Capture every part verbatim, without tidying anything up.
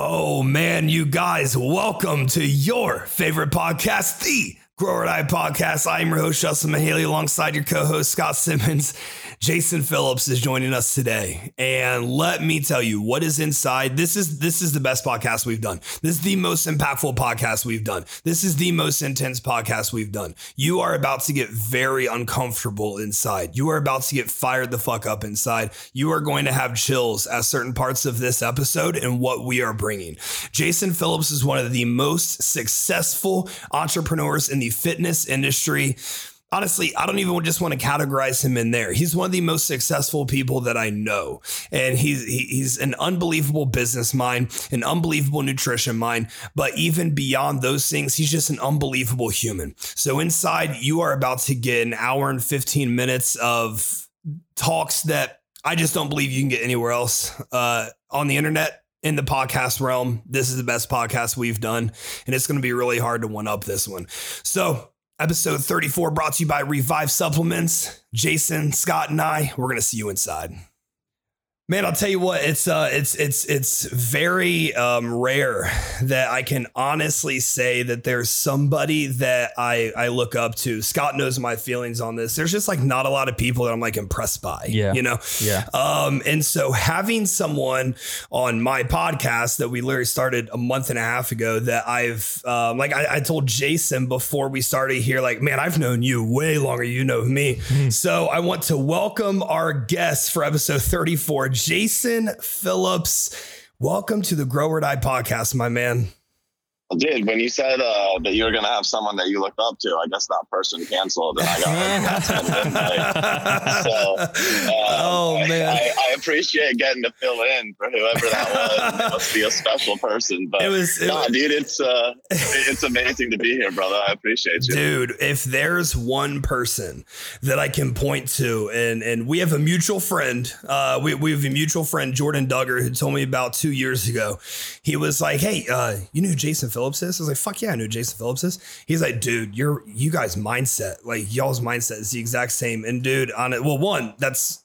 Oh man, you guys, welcome to your favorite podcast, the Grower and I podcast. I'm your host, Justin Mahaley, alongside your co-host, Scott Simmons. Jason Phillips is joining us today. And let me tell you what is inside. This is this is the best podcast we've done. This is the most impactful podcast we've done. This is the most intense podcast we've done. You are about to get very uncomfortable inside. You are about to get fired the fuck up inside. You are going to have chills at certain parts of this episode and what we are bringing. Jason Phillips is one of the most successful entrepreneurs in the fitness industry. Honestly, I don't even just want to categorize him in there. He's one of the most successful people that I know. And he's, he's an unbelievable business mind, an unbelievable nutrition mind. But even beyond those things, he's just an unbelievable human. So inside, you are about to get an hour and fifteen minutes of talks that I just don't believe you can get anywhere else uh, on the internet. In the podcast realm, this is the best podcast we've done. And it's going to be really hard to one up this one. So episode thirty-four brought to you by Revive Supplements. Jason, Scott, and I, we're going to see you inside. Man, I'll tell you what, it's uh, it's it's it's very um, rare that I can honestly say that there's somebody that I, I look up to. Scott knows my feelings on this. There's just like not a lot of people that I'm like impressed by, yeah. you know? Yeah. Um, and so having someone on my podcast that we literally started a month and a half ago that I've um, like I, I told Jason before we started here, like, man, I've known you way longer. You know me. Mm. So I want to welcome our guest for episode thirty-four, Jason Phillips. Welcome to the Grower and I podcast, my man. Dude, when you said uh, that you were going to have someone that you looked up to, I guess that person canceled and I got So, uh, oh, I, man. I, I appreciate getting to fill in for whoever that was. It must be a special person. But it was, it nah, was, dude, it's uh, it's amazing to be here, brother. I appreciate you. Dude, if there's one person that I can point to, and and we have a mutual friend, uh, we, we have a mutual friend, Jordan Duggar, who told me about two years ago, he was like, hey, uh, you knew Jason Phillips? Phillips is? I was like, fuck yeah, I knew Jason Phillips is. He's like, dude, you're you guys' mindset, like y'all's mindset is the exact same. And dude, on it, well, one, that's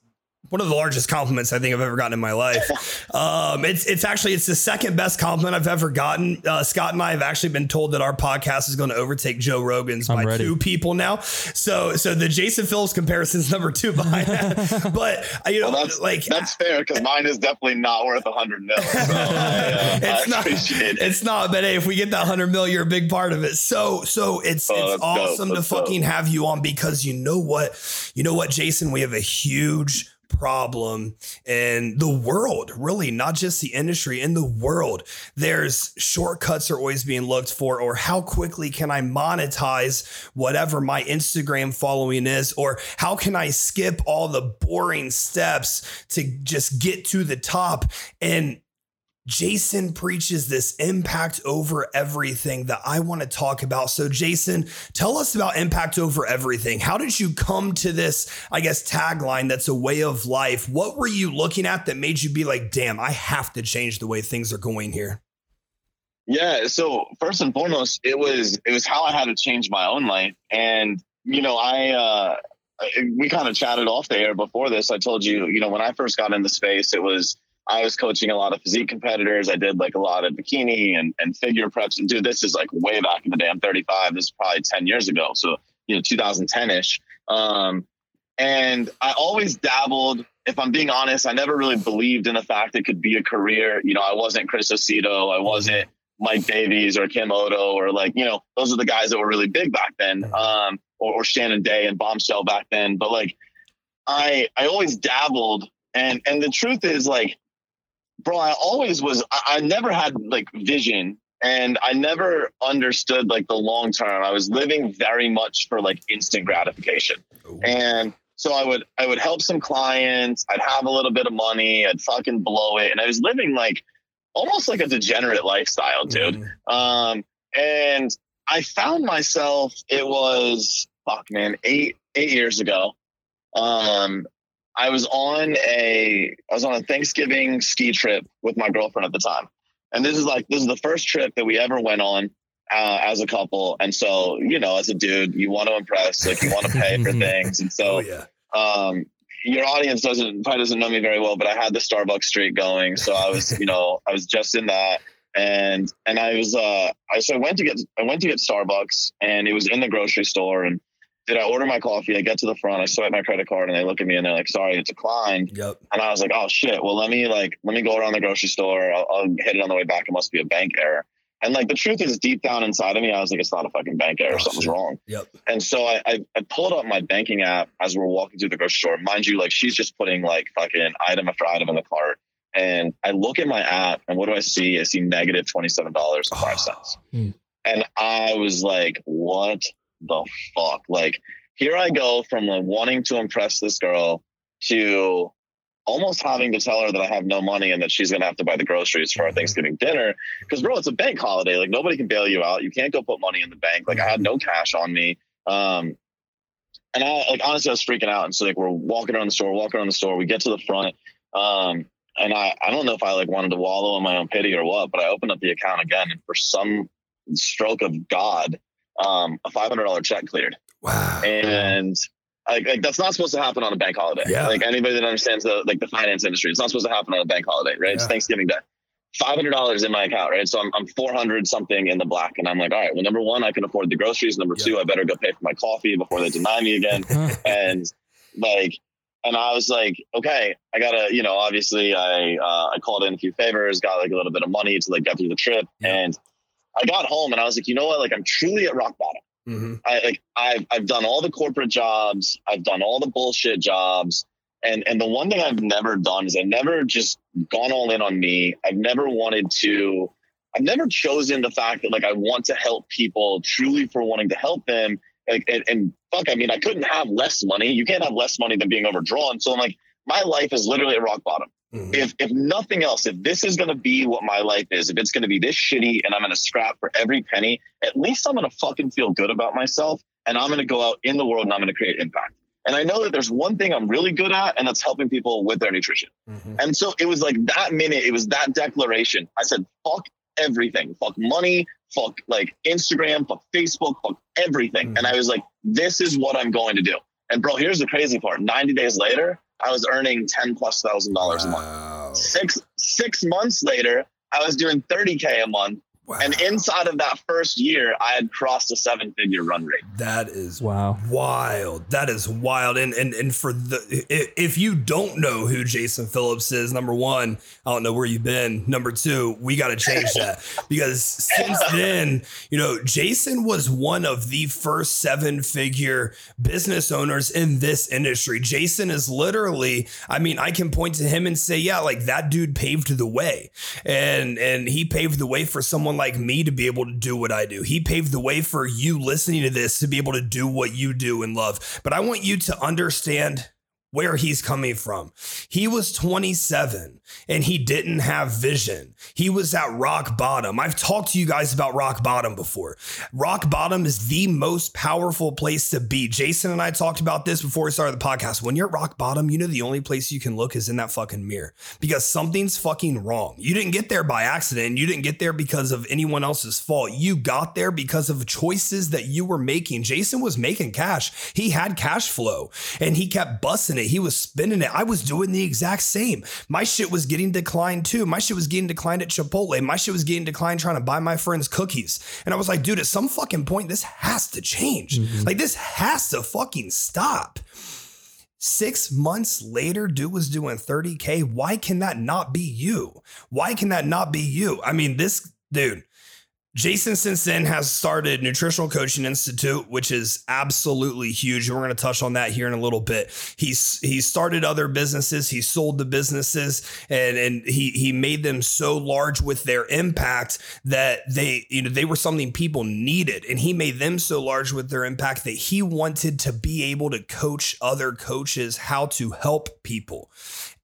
one of the largest compliments I think I've ever gotten in my life. Um, it's it's actually it's the second best compliment I've ever gotten. Uh, Scott and I have actually been told that our podcast is going to overtake Joe Rogan's I'm by ready. two people now. So so the Jason Phillips comparison is number two behind that. But you know, well, that's, like that's fair because mine is definitely not worth a hundred mil. So I, uh, it's I not. It. It's not. But hey, if we get that hundred mil, you're a big part of it. So so it's oh, it's awesome to fucking dope. have you on because you know what you know what Jason, we have a huge problem in the world, really, not just the industry, in the world. There's shortcuts are always being looked for, or how quickly can I monetize whatever my Instagram following is, or how can I skip all the boring steps to just get to the top. And Jason preaches this impact over everything that I want to talk about. So Jason, tell us about impact over everything. How did you come to this, I guess, tagline that's a way of life? What were you looking at that made you be like, damn, I have to change the way things are going here? Yeah. So first and foremost, it was, it was how I had to change my own life. And, you know, I, uh, we kind of chatted off the air before this. I told you, you know, when I first got into space, it was, I was coaching a lot of physique competitors. I did like a lot of bikini and, and figure preps. And dude, this is like way back in the day. I'm thirty-five. This is probably ten years ago. So, you know, two thousand ten ish. Um, and I always dabbled. If I'm being honest, I never really believed in the fact it could be a career. You know, I wasn't Chris Aceto. I wasn't Mike Davies or Kim Odo or like, you know, those are the guys that were really big back then. Um, or, or Shannon Day and Bombshell back then. But like, I, I always dabbled. And, and the truth is like, bro, I always was, I never had like vision and I never understood like the long term. I was living very much for like instant gratification. Ooh. And so I would, I would help some clients. I'd have a little bit of money. I'd fucking blow it. And I was living like almost like a degenerate lifestyle, dude. Mm-hmm. Um, and I found myself, it was, fuck man, eight, eight years ago. Um, I was on a, I was on a Thanksgiving ski trip with my girlfriend at the time. And this is like, this is the first trip that we ever went on uh, as a couple. And so, you know, as a dude, you want to impress, like you want to pay for things. And so oh, yeah. um, your audience doesn't, probably doesn't know me very well, but I had the Starbucks streak going. So I was, you know, I was just in that. And, and I was, uh, I, so I went to get, I went to get Starbucks, and it was in the grocery store, and did I order my coffee? I get to the front, I swipe my credit card, and they look at me and they're like, sorry, it declined. Yep. And I was like, oh shit. Well, let me like, let me go around the grocery store. I'll, I'll hit it on the way back. It must be a bank error. And like, the truth is, deep down inside of me, I was like, it's not a fucking bank error. Oh, Something's shit. wrong. Yep. And so I, I, I pulled up my banking app as we were walking through the grocery store. Mind you, like, she's just putting like fucking item after item in the cart. And I look at my app, and what do I see? I see negative twenty-seven dollars and five cents. Mm. And I was like, what the fuck? Like, here I go from like wanting to impress this girl to almost having to tell her that I have no money and that she's going to have to buy the groceries for our Thanksgiving dinner. Cause bro, it's a bank holiday. Like, nobody can bail you out. You can't go put money in the bank. Like, I had no cash on me. Um, and I like, honestly, I was freaking out. And so like, we're walking around the store, walking around the store, we get to the front. Um, And I, I don't know if I like wanted to wallow in my own pity or what, but I opened up the account again, and for some stroke of God, um, a five hundred dollars check cleared. Wow. And like, like that's not supposed to happen on a bank holiday. Yeah. Like, anybody that understands the, like the finance industry, it's not supposed to happen on a bank holiday, right? Yeah. It's Thanksgiving Day. five hundred dollars in my account, right? So I'm, I'm four hundred something in the black, and I'm like, all right, well, number one, I can afford the groceries. Number yeah. two, I better go pay for my coffee before they deny me again. and like, And I was like, okay, I gotta, you know, obviously I, uh, I called in a few favors, got like a little bit of money to like get through the trip. Yeah. And I got home, and I was like, you know what? Like, I'm truly at rock bottom. Mm-hmm. I like, I've, I've done all the corporate jobs. I've done all the bullshit jobs. And, and the one thing I've never done is I've never just gone all in on me. I've never wanted to, I've never chosen the fact that like, I want to help people truly for wanting to help them. Like, and, and fuck, I mean, I couldn't have less money. You can't have less money than being overdrawn. So I'm like, my life is literally at rock bottom. Mm-hmm. If if nothing else, if this is going to be what my life is, if it's going to be this shitty and I'm going to scrap for every penny, at least I'm going to fucking feel good about myself, and I'm going to go out in the world and I'm going to create impact. And I know that there's one thing I'm really good at, and that's helping people with their nutrition. Mm-hmm. And so it was like that minute, it was that declaration. I said, fuck everything, fuck money, fuck like Instagram, fuck Facebook, fuck everything. Mm-hmm. And I was like, this is what I'm going to do. And bro, here's the crazy part. ninety days later, I was earning ten plus thousand dollars a month. Six, six months later, I was doing thirty K a month. Wow. And inside of that first year, I had crossed a seven figure run rate. That is wow. wild. That is wild. And, and, and for the, if you don't know who Jason Phillips is, number one, I don't know where you've been. Number two, we got to change that, because since then, you know, Jason was one of the first seven figure business owners in this industry. Jason is literally, I mean, I can point to him and say, yeah, like that dude paved the way, and, and he paved the way for someone like me to be able to do what I do. He paved the way for you listening to this to be able to do what you do and love. But I want you to understand where he's coming from. He was twenty-seven and he didn't have vision. He was at rock bottom. I've talked to you guys about rock bottom before. Rock bottom is the most powerful place to be. Jason and I talked about this before we started the podcast. When you're at rock bottom, you know the only place you can look is in that fucking mirror, because something's fucking wrong. You didn't get there by accident. You didn't get there because of anyone else's fault. You got there because of choices that you were making. Jason was making cash. He had cash flow, and he kept busting it. He was spending it. I was doing the exact same. My shit was getting declined too. My shit was getting declined at Chipotle. My shit was getting declined trying to buy my friends cookies. And I was like, dude, at some fucking point, this has to change. Mm-hmm. Like, this has to fucking stop. Six months later, dude was doing thirty K. Why can that not be you? Why can that not be you? I mean, this dude, Jason since then has started Nutritional Coaching Institute, which is absolutely huge. We're going to touch on that here in a little bit. He's he started other businesses. He sold the businesses, and and he he made them so large with their impact that they, you know, they were something people needed, and he made them so large with their impact that he wanted to be able to coach other coaches how to help people.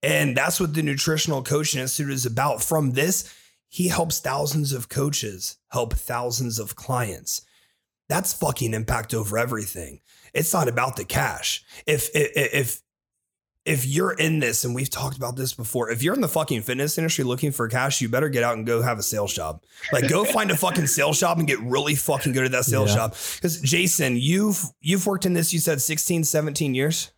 And that's what the Nutritional Coaching Institute is about. From this, he helps thousands of coaches help thousands of clients. That's fucking impact over everything. It's not about the cash. If, if, if, if you're in this, and we've talked about this before, if you're in the fucking fitness industry looking for cash, you better get out and go have a sales job. Like, go find a fucking sales job and get really fucking good at that sales yeah. job. Cause Jason, you've, you've worked in this, you said sixteen, seventeen years.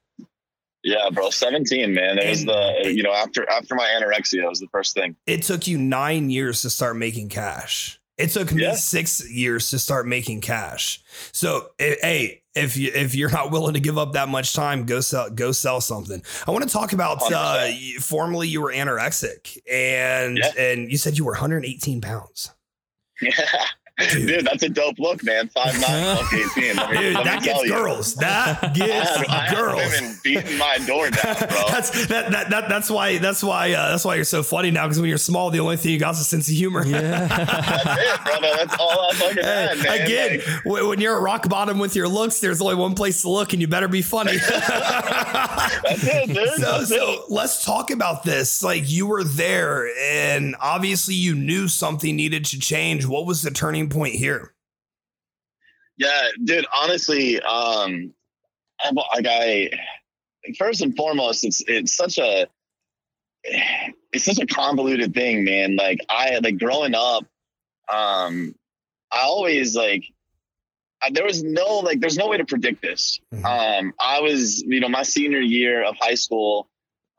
Yeah, bro. seventeen, man. It and, was the, you know, after, after my anorexia, it was the first thing. It took you nine years to start making cash. It took me yeah. six years to start making cash. So, hey, if you, if you're not willing to give up that much time, go sell, go sell something. I want to talk about, uh, formerly you were anorexic and, yeah. and you said you were one hundred eighteen pounds. Yeah. Dude. Dude, that's a dope look, man. five nine, one eighteen. Let me, Dude, let that gets you. girls. That gets I have, girls. I have women beating my door down, bro. that's that, that that that's why that's why uh, that's why you're so funny now. Because when you're small, the only thing you got is a sense of humor. Yeah. That's it, brother. That's all I fucking had, man. Again, like, w- when you're at rock bottom with your looks, there's only one place to look, and you better be funny. That's it, dude. So, that's so it. Let's talk about this. Like, you were there, and obviously, you knew something needed to change. What was the turning point here? Yeah, dude, honestly, um I'm, like I first and foremost, it's it's such a it's such a convoluted thing, man. Like I like growing up, um I always like I, there was no like there's no way to predict this. Mm-hmm. Um I was, you know, my senior year of high school,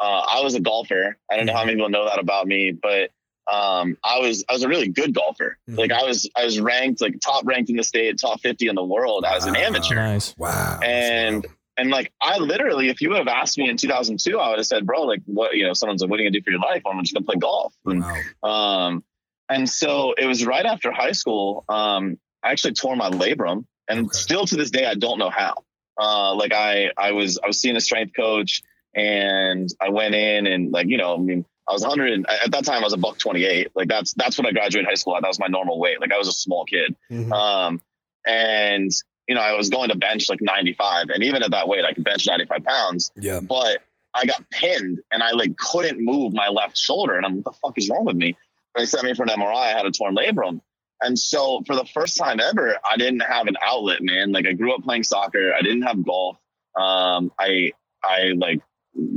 uh I was a golfer. I don't mm-hmm. know how many people know that about me, but Um, I was, I was a really good golfer. Mm-hmm. Like I was, I was ranked like top ranked in the state, top fifty in the world. I was an amateur. Nice. Wow. And, wow. and like, I literally, if you would have asked me in two thousand two, I would have said, bro, like what, you know, someone's like, what are you gonna do for your life? I'm just gonna play golf. And, wow. um, and so it was right after high school. Um, I actually tore my labrum and okay. still to this day, I don't know how, uh, like I, I was, I was seeing a strength coach and I went in and like, you know, I mean, I was one hundred at that time. I was a buck twenty-eight. Like that's that's when I graduated high school. That was my normal weight. Like I was a small kid, mm-hmm. um, and you know I was going to bench like ninety-five, and even at that weight, I could bench ninety-five pounds. Yeah. But I got pinned, and I like couldn't move my left shoulder. And I'm, what the fuck is wrong with me? They sent me for an M R I. I had a torn labrum, and so for the first time ever, I didn't have an outlet, man. Like I grew up playing soccer. I didn't have golf. Um, I I like.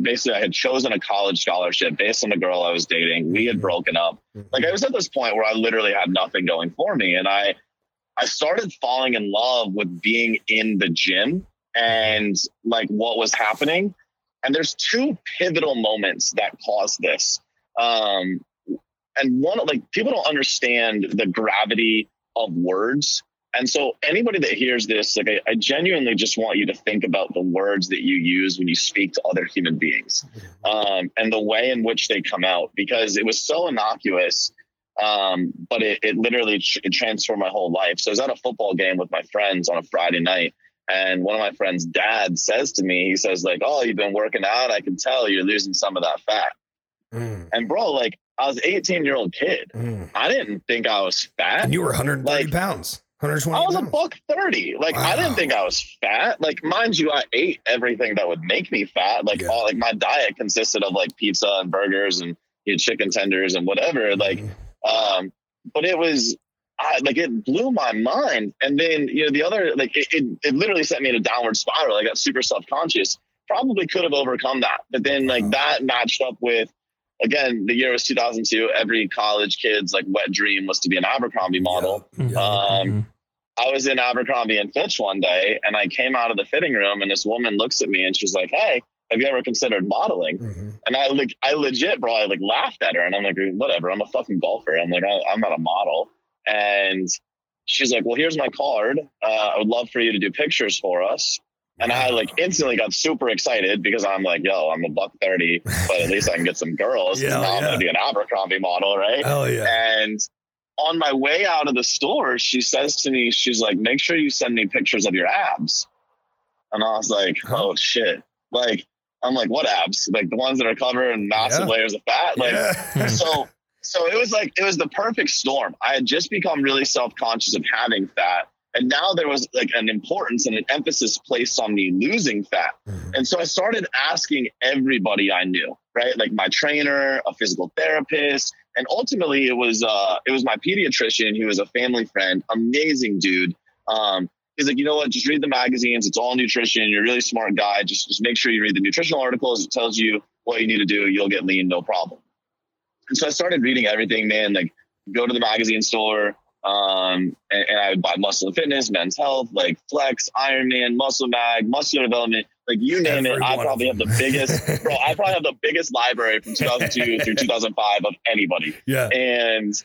Basically I had chosen a college scholarship based on the girl I was dating. We had broken up. Like I was at this point where I literally had nothing going for me. And I, I started falling in love with being in the gym and like what was happening. And there's two pivotal moments that caused this. Um, and one, like people don't understand the gravity of words. And so anybody that hears this, like I, I genuinely just want you to think about the words that you use when you speak to other human beings um, and the way in which they come out, because it was so innocuous, um, but it, it literally tr- it transformed my whole life. So I was at a football game with my friends on a Friday night. And one of my friend's dad says to me, he says like, oh, you've been working out. I can tell you're losing some of that fat. Mm. And bro, like I was an eighteen year old kid. Mm. I didn't think I was fat. And you were one hundred thirty like, pounds. I was a buck thirty. Like wow. I didn't think I was fat. Like mind you, I ate everything that would make me fat. Like yeah. all, like my diet consisted of like pizza and burgers and you know, chicken tenders and whatever. Like, um, but it was I, like it blew my mind. And then you know the other like it, it it literally sent me in a downward spiral. I got super self conscious. Probably could have overcome that, but then like wow. that matched up with. Again, the year was two thousand two. Every college kid's like wet dream was to be an Abercrombie model. Yeah. Yeah. Um, I was in Abercrombie and Fitch one day and I came out of the fitting room and this woman looks at me and she's like, hey, have you ever considered modeling? Mm-hmm. And I like, I legit, bro, I like laughed at her and I'm like, whatever, I'm a fucking golfer. I'm like, I, I'm not a model. And she's like, well, here's my card. Uh, I would love for you to do pictures for us. And I like instantly got super excited because I'm like, yo, I'm a buck thirty, but at least I can get some girls. Yeah, now yeah. I'm going to be an Abercrombie model. Right. Hell yeah. And on my way out of the store, she says to me, she's like, make sure you send me pictures of your abs. And I was like, huh. oh shit. Like, I'm like, what abs? Like the ones that are covered in massive yeah. layers of fat. Like, yeah. so, so it was like, it was the perfect storm. I had just become really self-conscious of having fat. And now there was like an importance and an emphasis placed on me losing fat. And so I started asking everybody I knew, right? Like my trainer, a physical therapist. And ultimately it was, uh, it was my pediatrician. He was a family friend, amazing dude. Um, he's like, you know what, just read the magazines. It's all nutrition. You're a really smart guy. Just, just make sure you read the nutritional articles. It tells you what you need to do. You'll get lean, no problem. And so I started reading everything, man, like go to the magazine store, Um, and, and I would buy Muscle and Fitness, Men's Health, like Flex, Ironman, Muscle Mag, Muscular Development, like you name Every it. I probably have the biggest, bro. I probably have the biggest library from two thousand two through two thousand five of anybody. Yeah. And,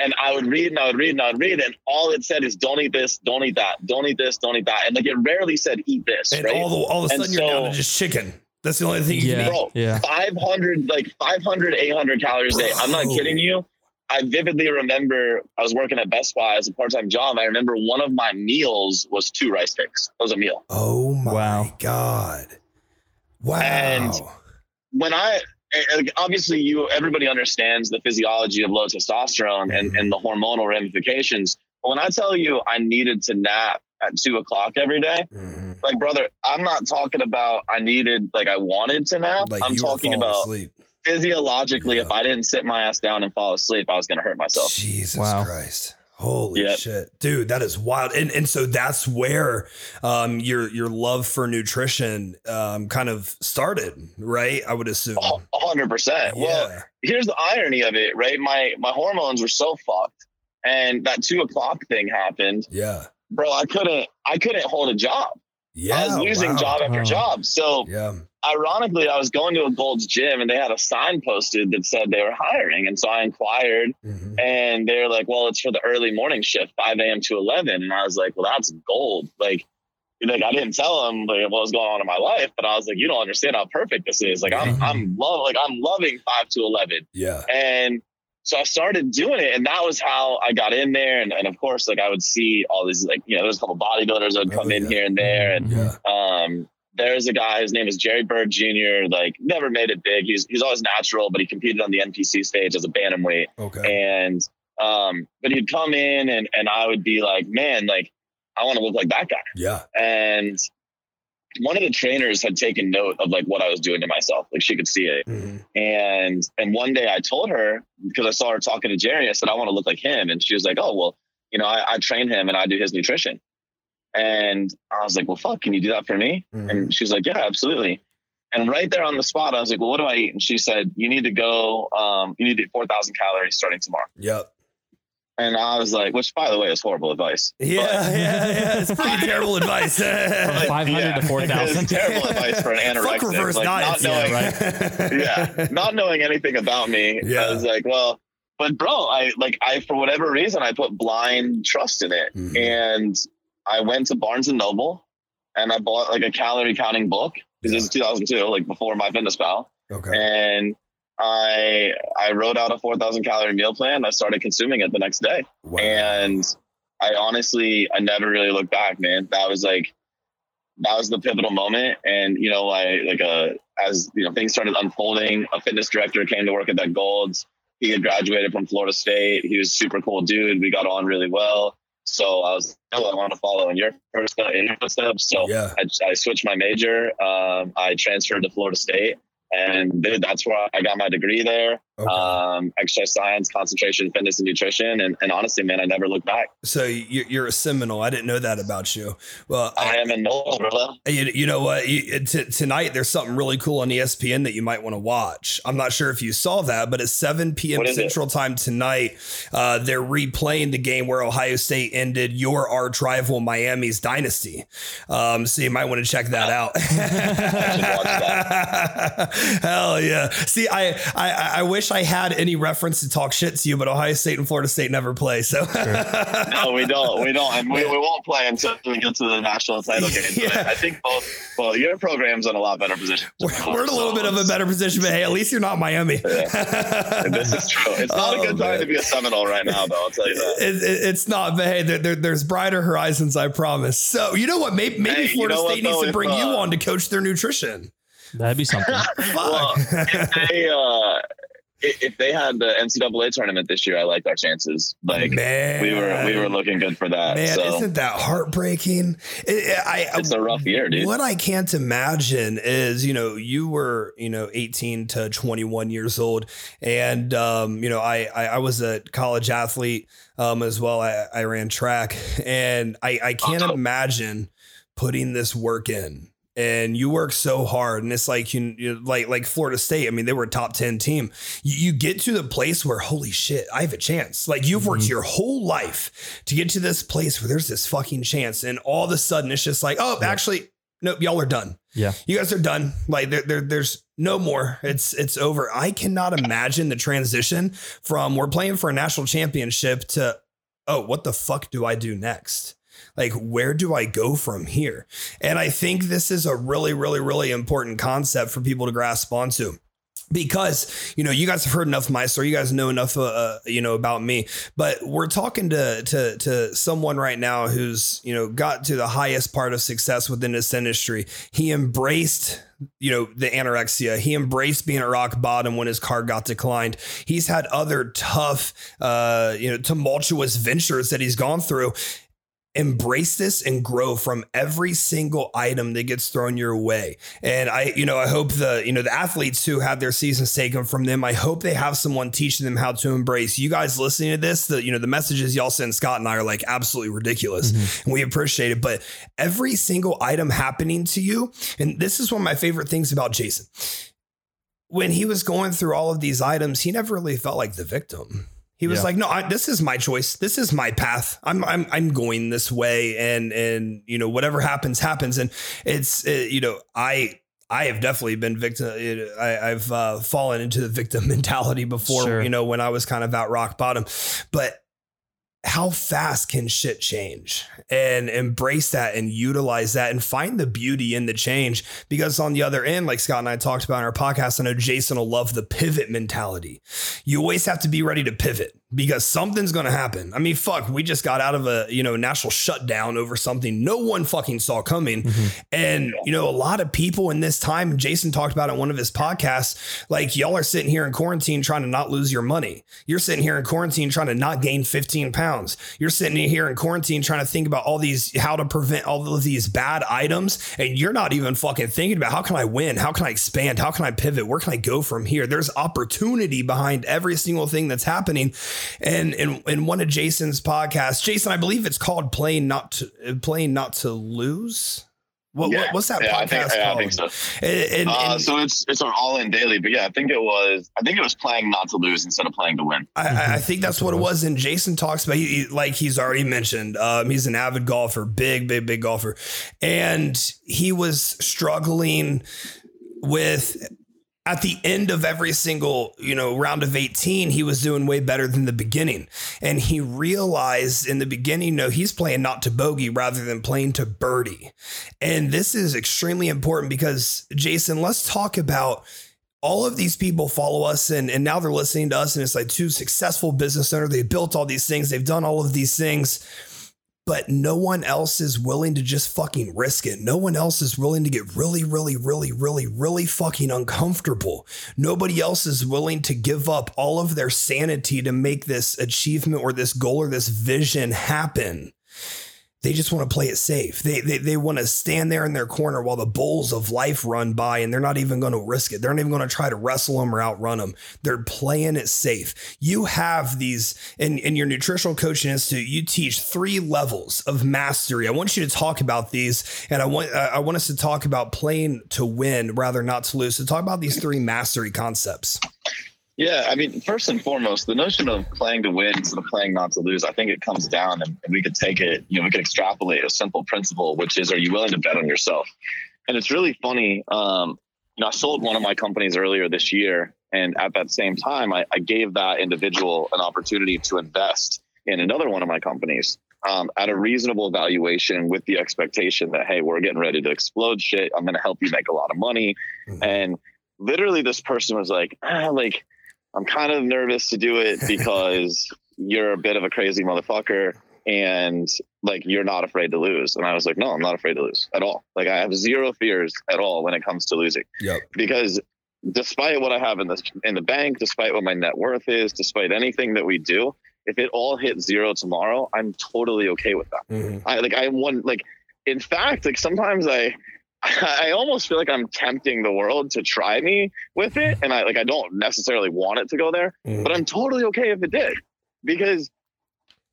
and I would read and I would read and I would read. And all it said is don't eat this, don't eat that, don't eat this, don't eat that. And like, it rarely said eat this. And right? all, the, all of a sudden and you're so, down to just chicken. That's the only thing you yeah, can eat. Bro, yeah. five hundred, like five hundred, eight hundred calories a day. I'm not kidding you. I vividly remember I was working at Best Buy as a part-time job. I remember one of my meals was two rice cakes. That was a meal. Oh my wow. God. Wow. And when I, obviously you, everybody understands the physiology of low testosterone mm. and, and the hormonal ramifications. But when I tell you I needed to nap at two o'clock every day, mm. like brother, I'm not talking about, I needed, like I wanted to nap. Like I'm talking about asleep. Physiologically, yeah. if I didn't sit my ass down and fall asleep, I was going to hurt myself. Jesus wow. Christ. Holy yep. shit, dude, that is wild. And and so that's where um, your, your love for nutrition um, kind of started, right? I would assume. A hundred percent. Well, here's the irony of it, right? My, my hormones were so fucked and that two o'clock thing happened. Yeah, bro. I couldn't, I couldn't hold a job. Yeah, I was losing wow. job after oh. job. So yeah. ironically, I was going to a Gold's Gym and they had a sign posted that said they were hiring. And so I inquired mm-hmm. and they're like, well, it's for the early morning shift, five a.m. to eleven. And I was like, well, that's gold. Like, like I didn't tell them like, what was going on in my life, but I was like, you don't understand how perfect this is. Like I'm, I'm love, like I'm loving five to eleven. Yeah. And so I started doing it, and that was how I got in there. And, and of course, like I would see all these, like, you know, there's a couple bodybuilders that would come oh, yeah. in here and there. And yeah. um, there's a guy, his name is Jerry Bird Junior Like never made it big. He's, he's always natural, but he competed on the N P C stage as a bantamweight. Okay. And, um, but he'd come in and, and I would be like, man, like I want to look like that guy. Yeah. And one of the trainers had taken note of like what I was doing to myself. Like she could see it. Mm-hmm. And, and one day I told her, because I saw her talking to Jerry, I said, I want to look like him. And she was like, oh, well, you know, I, I train him and I do his nutrition. And I was like, well, fuck, can you do that for me? Mm-hmm. And she was like, yeah, absolutely. And right there on the spot, I was like, well, what do I eat? And she said, you need to go, um, you need to eat four thousand calories starting tomorrow. Yep. And I was like, which, by the way, is horrible advice. Yeah, but, yeah, yeah. It's pretty terrible advice. five hundred yeah, to four thousand. It's terrible advice for an anorexic. Fuck reverse like, diets, not knowing, yeah, right? yeah, not knowing anything about me. Yeah. I was like, well, but bro, I like, I, for whatever reason, I put blind trust in it. Mm-hmm. And I went to Barnes and Noble and I bought like a calorie counting book. This yeah. is two thousand two, like before My Fitness Pal. Okay. And I I wrote out a four thousand calorie meal plan. I started consuming it the next day. Wow. And I honestly, I never really looked back, man. That was like, that was the pivotal moment. And, you know, I like, uh, as you know, things started unfolding, a fitness director came to work at that Gold's. He had graduated from Florida State. He was a super cool dude. We got on really well. So I was, oh, I want to follow in your first in your footsteps. So yeah. I, I switched my major. Um, I transferred to Florida State, and dude, that's where I got my degree there. Okay. Um, exercise science, concentration, fitness, and nutrition. And, and honestly, man, I never looked back. So you're, you're a Seminole. I didn't know that about you. Well, I, I am a Nola, brother. You, you know what? You, t- tonight, there's something really cool on E S P N that you might want to watch. I'm not sure if you saw that, but at seven p.m. Central it? Time tonight, uh, they're replaying the game where Ohio State ended your arch rival Miami's dynasty. Um, so you might want to check that yeah. out. I should watch that. Hell yeah! See, I, I I wish I had any reference to talk shit to you, but Ohio State and Florida State never play. So no, we don't, we don't, and we, we won't play until we get to the national title game. Yeah. I think both. Well, your program's in a lot better position. We're, we're in a little bit of a better position, but hey, at least you're not Miami. Yeah. This is true. It's not oh, a good time man. to be a Seminole right now, though. I'll tell you that. It, it, it's not, but hey, there, there, there's brighter horizons, I promise. So you know what? Maybe, maybe hey, Florida you know State what, needs though, to bring uh, you on to coach their nutrition. That'd be something. Well, if they, uh, if they had the N C double A tournament this year, I liked our chances. Like man. we were, we were looking good for that. Man, so. Isn't that heartbreaking? It, I, it's a rough year, dude. What I can't imagine is, you know, you were, you know, eighteen to twenty-one years old, and um, you know, I, I, I was a college athlete um, as well. I, I ran track, and I, I can't oh. imagine putting this work in. and you work so hard. And it's like, you, you like, like Florida State. I mean, they were a top ten team. You, you get to the place where, holy shit, I have a chance. Like, you've worked mm-hmm. your whole life to get to this place where there's this fucking chance. And all of a sudden it's just like, oh, yeah. actually, nope, y'all are done. Yeah. You guys are done. Like there, there, there's no more. It's, it's over. I cannot imagine the transition from we're playing for a national championship to, oh, what the fuck do I do next? Like, where do I go from here? And I think this is a really, really, really important concept for people to grasp onto. Because, you know, you guys have heard enough of my story. You guys know enough, uh, you know, about me. But we're talking to to to someone right now who's, you know, got to the highest part of success within this industry. He embraced, you know, the anorexia. He embraced being at rock bottom when his car got declined. He's had other tough, uh, you know, tumultuous ventures that he's gone through. Embrace this and grow from every single item that gets thrown your way. And I, you know, I hope the, you know, the athletes who have their seasons taken from them, I hope they have someone teaching them how to embrace. You guys listening to this, the, you know, the messages y'all send Scott and I are like absolutely ridiculous mm-hmm. and we appreciate it. But every single item happening to you. And this is one of my favorite things about Jason. When he was going through all of these items, he never really felt like the victim. He was yeah. like, no, I, this is my choice. This is my path. I'm, I'm, I'm going this way. And, and, you know, whatever happens, happens. And it's, it, you know, I, I have definitely been victim. I, I've uh, fallen into the victim mentality before, sure. you know, when I was kind of at rock bottom, but how fast can shit change? And embrace that and utilize that and find the beauty in the change. Because on the other end, like Scott and I talked about in our podcast, I know Jason will love the pivot mentality. You always have to be ready to pivot because something's going to happen. I mean, fuck, we just got out of a, you know, national shutdown over something no one fucking saw coming. Mm-hmm. And, you know, a lot of people in this time, Jason talked about on one of his podcasts, like y'all are sitting here in quarantine trying to not lose your money. You're sitting here in quarantine trying to not gain fifteen pounds. You're sitting here in quarantine trying to think about all these, how to prevent all of these bad items. And you're not even fucking thinking about how can I win? How can I expand? How can I pivot? Where can I go from here? There's opportunity behind every single thing that's happening. And in, in one of Jason's podcasts, Jason, I believe it's called "Playing Not to Playing Not to Lose." What, yeah. what what's that yeah, podcast I think, yeah, called? I think so. And, and, uh, and, so it's it's on All-In Daily, but yeah, I think it was I think it was playing not to lose instead of playing to win. I, mm-hmm. I think that's, that's what it was. And Jason talks about he, he, like he's already mentioned. Um, he's an avid golfer, big big big golfer, and he was struggling with. At the end of every single, you know, round of eighteen, he was doing way better than the beginning. And he realized in the beginning, no, he's playing not to bogey rather than playing to birdie. And this is extremely important because, Jason, let's talk about all of these people follow us and, and now they're listening to us. And it's like two successful business owners. They built all these things. They've done all of these things. But no one else is willing to just fucking risk it. No one else is willing to get really, really, really, really, really fucking uncomfortable. Nobody else is willing to give up all of their sanity to make this achievement or this goal or this vision happen. They just want to play it safe. They they, they want to stand there in their corner while the bulls of life run by, and they're not even going to risk it. They're not even going to try to wrestle them or outrun them. They're playing it safe. You have these in, in your Nutritional Coaching Institute. You teach three levels of mastery. I want you to talk about these, and I want I want us to talk about playing to win rather not to lose. So talk about these three mastery concepts. Yeah, I mean, first and foremost, the notion of playing to win instead of playing not to lose, I think it comes down and we could take it, you know, we could extrapolate a simple principle, which is, are you willing to bet on yourself? And it's really funny. Um, you know, I sold one of my companies earlier this year. And at that same time, I, I gave that individual an opportunity to invest in another one of my companies um, at a reasonable valuation with the expectation that, hey, we're getting ready to explode shit. I'm going to help you make a lot of money. Mm-hmm. And literally this person was like, ah, like, I'm kind of nervous to do it because you're a bit of a crazy motherfucker and like, you're not afraid to lose. And I was like, no, I'm not afraid to lose at all. Like I have zero fears at all when it comes to losing. Yep. Because despite what I have in the, in the bank, despite what my net worth is, despite anything that we do, if it all hits zero tomorrow, I'm totally okay with that. Mm-hmm. I like, I won, like, in fact, like sometimes I, I almost feel like I'm tempting the world to try me with it. And I like, I don't necessarily want it to go there, mm. but I'm totally okay if it did, because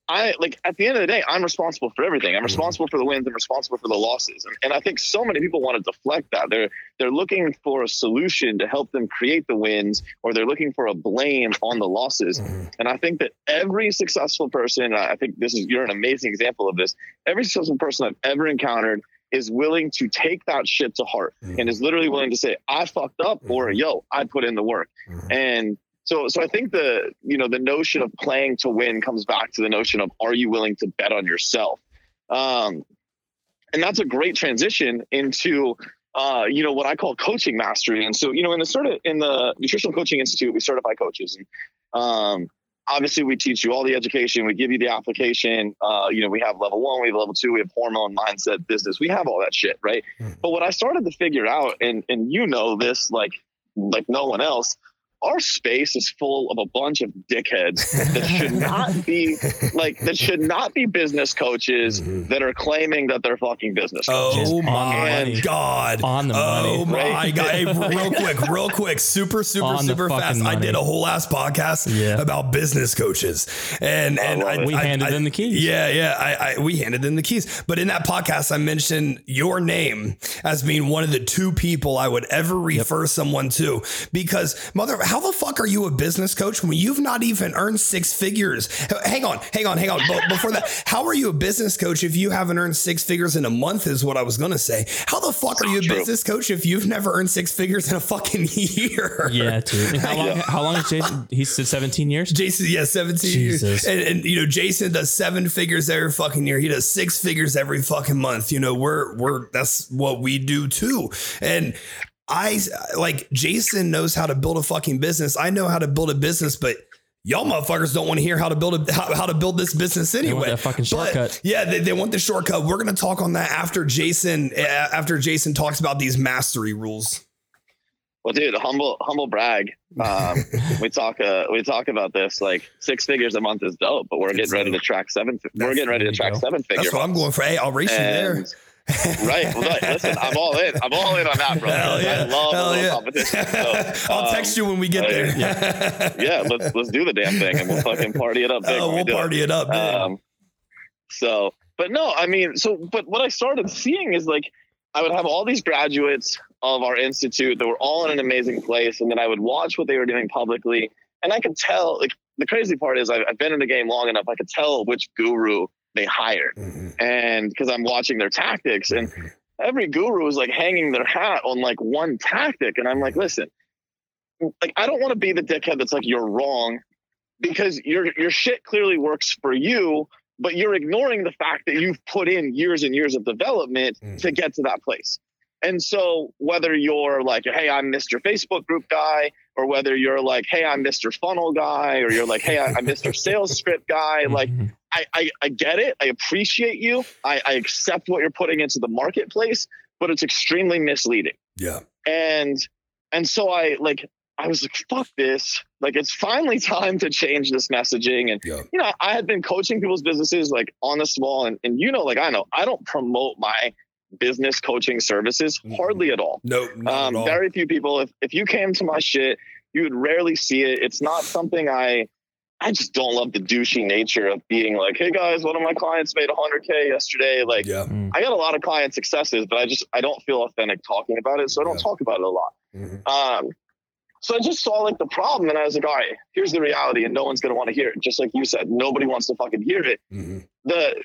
I like at the end of the day, I'm responsible for everything. I'm responsible for the wins. I'm responsible for the losses. And, and I think so many people want to deflect that. They're they're looking for a solution to help them create the wins, or they're looking for a blame on the losses. And I think that every successful person, and I think this is you're an amazing example of this. Every successful person I've ever encountered is willing to take that shit to heart and is literally willing to say, I fucked up, or yo, I put in the work. And So, so I think the, you know, the notion of playing to win comes back to the notion of, are you willing to bet on yourself? Um, and that's a great transition into, uh, you know, what I call coaching mastery. And so, you know, in the sort of, in the Nutritional Coaching Institute, we certify coaches, and, um, obviously we teach you all the education, we give you the application. Uh, you know, we have level one, we have level two, we have hormone, mindset, business, we have all that shit. Right. But what I started to figure out, and, and you know, this, like, like no one else, our space is full of a bunch of dickheads that should not be like, that should not be business coaches mm-hmm. that are claiming that they're fucking business coaches. Oh my and God. On the oh money. Oh my right? God. Hey, real quick, real quick, super, super, on super fast. Money. I did a whole ass podcast yeah. about business coaches and, and I I, we I, handed I, them the keys. Yeah. Yeah. I, I, we handed them the keys, but in that podcast, I mentioned your name as being one of the two people I would ever refer yep. someone to, because mother, how the fuck are you a business coach when you've not even earned six figures? Hang on, hang on, hang on. Before that, how are you a business coach if you haven't earned six figures in a month is what I was going to say. How the fuck are you a business coach if you've never earned six figures in a fucking year? Yeah, dude. How long, how long is Jason? He's seventeen years? Jason, yeah, seventeen Jesus. Years. And, and, you know, Jason does seven figures every fucking year. He does six figures every fucking month. You know, we're, we're, that's what we do too. And I like Jason knows how to build a fucking business. I know how to build a business, but y'all motherfuckers don't want to hear how to build a, how, how to build this business anyway. They want that fucking shortcut. But yeah, they, they want the shortcut. We're going to talk on that after Jason, uh, after Jason talks about these mastery rules. Well, dude, humble, humble brag. Um, we talk, uh, we talk about this, like six figures a month is dope, but we're getting ready to track seven. We're getting ready to track seven figures. That's what I'm going for. Hey, I'll race you there. Right, right. Listen, I'm all in. I'm all in on that, bro. Yeah. I love Hell a little yeah. competition. So, I'll um, text you when we get uh, there. Yeah. yeah, let's let's do the damn thing, and we'll fucking party it up. Big oh, we'll we party it, it up. Um, so, but no, I mean, so, but what I started seeing is like, I would have all these graduates of our institute that were all in an amazing place, and then I would watch what they were doing publicly, and I could tell. Like, the crazy part is, I've, I've been in the game long enough. I could tell which guru they hired, mm-hmm. and because I'm watching their tactics, and every guru is like hanging their hat on like one tactic. And I'm like, listen, like, I don't want to be the dickhead that's like, you're wrong, because your, your shit clearly works for you, but you're ignoring the fact that you've put in years and years of development mm-hmm. to get to that place. And so whether you're like, hey, I'm Mister Facebook group guy, or whether you're like, hey, I'm Mister Funnel guy, or you're like, hey, I'm Mister Sales Script guy. Like, I, I, I get it. I appreciate you. I, I accept what you're putting into the marketplace, but it's extremely misleading. Yeah. And, and so I like, I was like, fuck this. Like, it's finally time to change this messaging. And, yeah. you know, I had been coaching people's businesses like on the small and, and, you know, like, I know I don't promote my business coaching services hardly at all. No, um, at all. Very few people. If, if you came to my shit, you would rarely see it. It's not something I, I just don't love the douchey nature of being like, hey guys, one of my clients made one hundred K yesterday. Like yeah. mm. I got a lot of client successes, but I just, I don't feel authentic talking about it. So I don't yeah. talk about it a lot. Mm-hmm. Um, so I just saw like the problem, and I was like, all right, here's the reality, and no one's going to want to hear it. Just like you said, nobody wants to fucking hear it. Mm-hmm. The,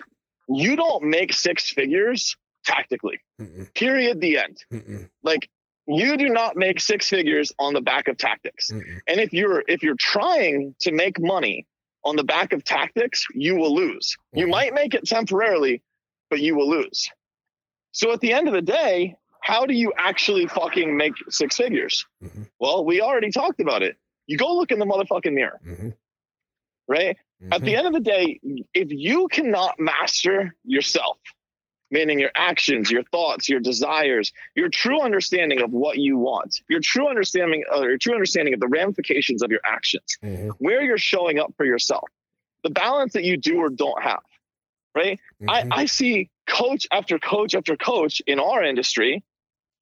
you don't make six figures tactically. Mm-mm. Period. The end. Mm-mm. Like, you do not make six figures on the back of tactics. Mm-mm. And if you're, if you're trying to make money on the back of tactics, you will lose. Mm-hmm. You might make it temporarily, but you will lose. So at the end of the day, how do you actually fucking make six figures? Mm-hmm. Well, we already talked about it. You go look in the motherfucking mirror, mm-hmm. right? Mm-hmm. At the end of the day, if you cannot master yourself, meaning your actions, your thoughts, your desires, your true understanding of what you want, your true understanding, uh, your true understanding of the ramifications of your actions, mm-hmm. where you're showing up for yourself, the balance that you do or don't have, right? Mm-hmm. I, I see coach after coach after coach in our industry,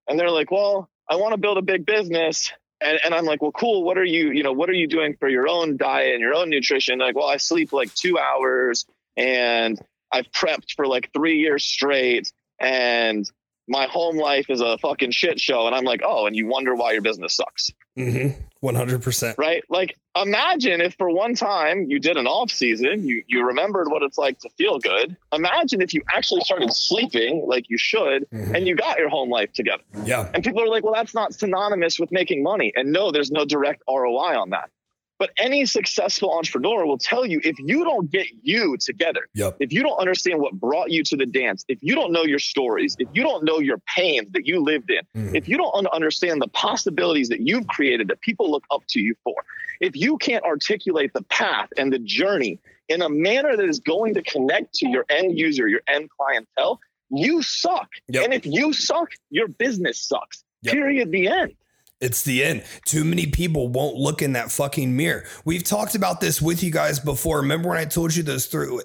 and they're like, well, I want to build a big business. And, and I'm like, well, cool. What are you, you know, what are you doing for your own diet and your own nutrition? They're like, well, I sleep like two hours. and I've prepped for like three years straight and my home life is a fucking shit show. And I'm like, oh, and you wonder why your business sucks. Mm-hmm. one hundred percent. Right. Like imagine if for one time you did an off season, you, you remembered what it's like to feel good. Imagine if you actually started sleeping like you should mm-hmm. and you got your home life together. Yeah. And people are like, well, that's not synonymous with making money. And no, there's no direct R O I on that. But any successful entrepreneur will tell you, if you don't get you together, yep. if you don't understand what brought you to the dance, if you don't know your stories, if you don't know your pains that you lived in, mm. if you don't un- understand the possibilities that you've created that people look up to you for, if you can't articulate the path and the journey in a manner that is going to connect to your end user, your end clientele, you suck. Yep. And if you suck, your business sucks. Yep. Period. The end. It's the end. Too many people won't look in that fucking mirror. We've talked about this with you guys before. Remember when I told you those through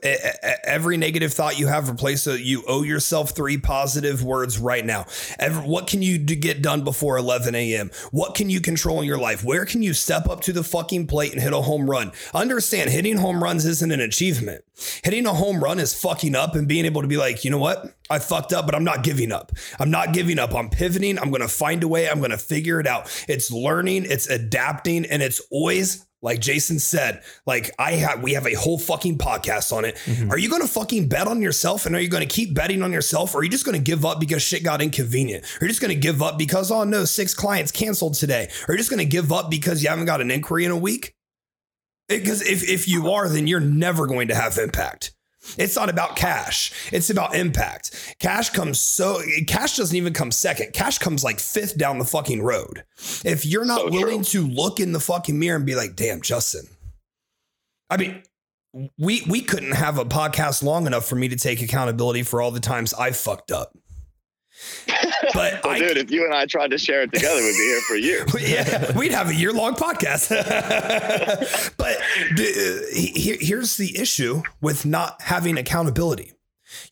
every negative thought you have replaced? So you owe yourself three positive words right now. Every, what can you do, get done before eleven a.m.? What can you control in your life? Where can you step up to the fucking plate and hit a home run? Understand, hitting home runs isn't an achievement. Hitting a home run is fucking up and being able to be like, you know what? I fucked up, but I'm not giving up. I'm not giving up. I'm pivoting. I'm going to find a way. I'm going to figure it out. It's learning. It's adapting. And it's always, like Jason said, like I have, we have a whole fucking podcast on it. Mm-hmm. Are you going to fucking bet on yourself? And are you going to keep betting on yourself? Or are you just going to give up because shit got inconvenient? Or you're just going to give up because, oh no, six clients canceled today. Or you're just going to give up because you haven't got an inquiry in a week? Because if, if you are, then you're never going to have impact. It's not about cash. It's about impact. Cash comes so cash doesn't even come second. Cash comes like fifth down the fucking road. If you're not so willing true. to look in the fucking mirror and be like, damn, Justin. I mean, we we couldn't have a podcast long enough for me to take accountability for all the times I fucked up. But well, I, dude, if you and I tried to share it together, we'd be here for years. Yeah, we'd have a year long podcast. But d- he- here's the issue with not having accountability.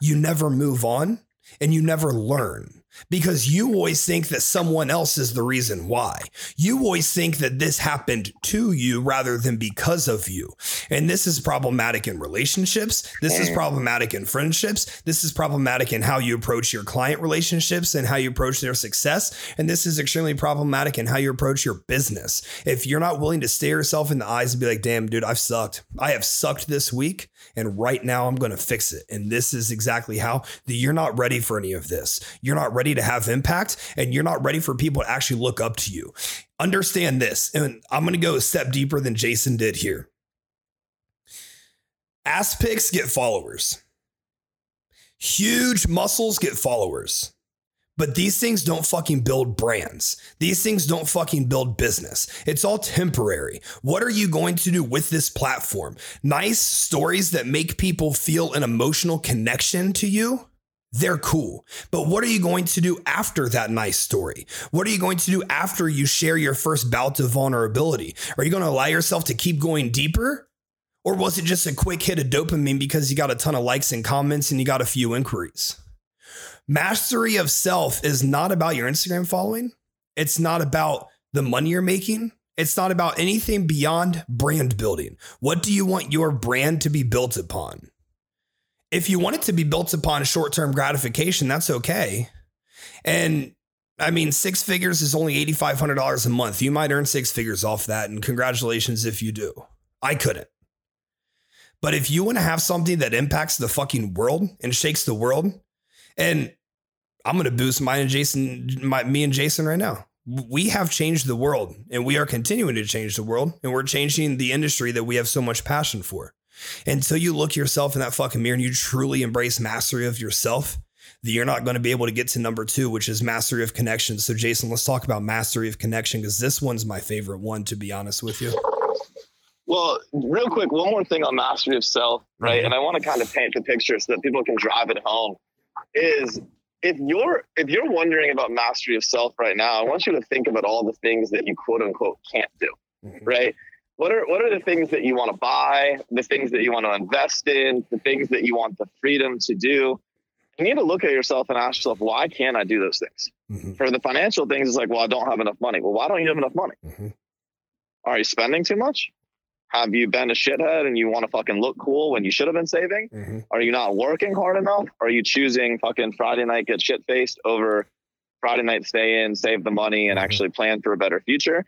You never move on and you never learn because you always think that someone else is the reason why. You always think that this happened to you rather than because of you. And this is problematic in relationships. This is problematic in friendships. This is problematic in how you approach your client relationships and how you approach their success. And this is extremely problematic in how you approach your business. If you're not willing to stare yourself in the eyes and be like, damn, dude, I've sucked. I have sucked this week. And right now I'm going to fix it. And this is exactly how the, you're not ready for any of this. You're not ready to have impact and you're not ready for people to actually look up to you. Understand this. And I'm going to go a step deeper than Jason did here. Ass pics get followers. Huge muscles get followers. But these things don't fucking build brands. These things don't fucking build business. It's all temporary. What are you going to do with this platform? Nice stories that make people feel an emotional connection to you. They're cool. But what are you going to do after that nice story? What are you going to do after you share your first bout of vulnerability? Are you going to allow yourself to keep going deeper? Or was it just a quick hit of dopamine because you got a ton of likes and comments and you got a few inquiries? Mastery of self is not about your Instagram following. It's not about the money you're making. It's not about anything beyond brand building. What do you want your brand to be built upon? If you want it to be built upon short-term gratification, that's okay. And I mean, six figures is only eight thousand five hundred dollars a month. You might earn six figures off that, and congratulations if you do. I couldn't. But if you want to have something that impacts the fucking world and shakes the world, and I'm going to boost mine and Jason, my, me and Jason right now. We have changed the world and we are continuing to change the world, and we're changing the industry that we have so much passion for. Until you look yourself in that fucking mirror and you truly embrace mastery of yourself, that you're not going to be able to get to number two, which is mastery of connection. So Jason, let's talk about mastery of connection, because this one's my favorite one, to be honest with you. Well, real quick, one more thing on mastery of self, right? And I want to kind of paint the picture so that people can drive it home. Is if you're if you're wondering about mastery of self right now, I want you to think about all the things that you quote unquote can't do, right? What are what are the things that you want to buy, the things that you want to invest in, the things that you want the freedom to do? You need to look at yourself and ask yourself, why can't I do those things? Mm-hmm. For the financial things, it's like, well, I don't have enough money. Well, why don't you have enough money? Mm-hmm. Are you spending too much? Have you been a shithead and you want to fucking look cool when you should have been saving? Mm-hmm. Are you not working hard enough? Are you choosing fucking Friday night, get shit faced over Friday night, stay in, save the money and mm-hmm. actually plan for a better future?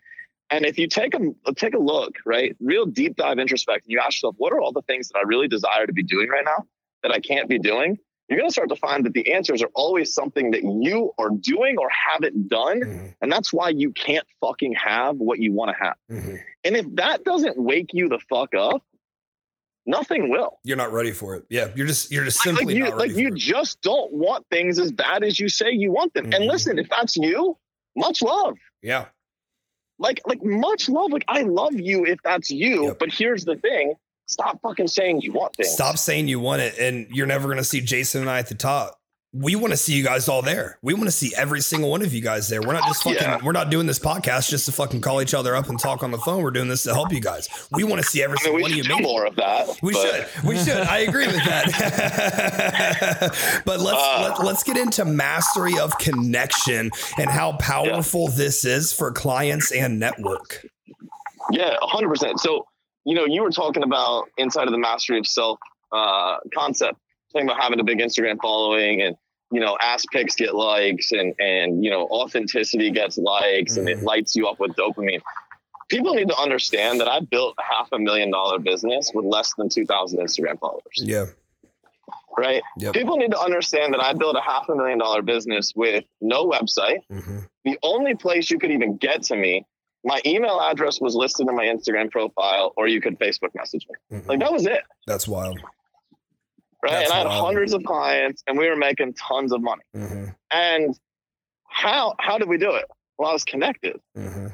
And if you take a, take a look, right, real deep dive introspect, and you ask yourself, what are all the things that I really desire to be doing right now that I can't be doing? You're going to start to find that the answers are always something that you are doing or haven't done. Mm-hmm. And that's why you can't fucking have what you want to have. Mm-hmm. And if that doesn't wake you the fuck up, nothing will. You're not ready for it. Yeah. You're just, you're just simply like you, not ready like for you it. Just don't want things as bad as you say you want them. Mm-hmm. And listen, if that's you, much love. Yeah. Like, like much love. Like I love you if that's you, yep. But here's the thing. Stop fucking saying you want things. Stop saying you want it. And you're never going to see Jason and I at the top. We want to see you guys all there. We want to see every single one of you guys there. We're not just fucking, yeah. We're not doing this podcast just to fucking call each other up and talk on the phone. We're doing this to help you guys. We want to see every I single mean, one of you. We should do more of that. We but. should. We should. I agree with that. But let's, uh, let, let's get into mastery of connection and how powerful yeah. this is for clients and network. Yeah, one hundred percent. So, you know, you were talking about inside of the mastery of self uh, concept, talking about having a big Instagram following and, you know, ass pics get likes and, and, you know, authenticity gets likes and it lights you up with dopamine. People need to understand that I built a half a million dollar business with less than two thousand Instagram followers. Yeah. Right. Yep. People need to understand that I built a half a million dollar business with no website. Mm-hmm. The only place you could even get to me, my email address was listed in my Instagram profile, or you could Facebook message me. Mm-hmm. Like that was it. That's wild. Right. That's and I had wild. hundreds of clients and we were making tons of money. Mm-hmm. And how, how did we do it? Well, I was connected, mm-hmm.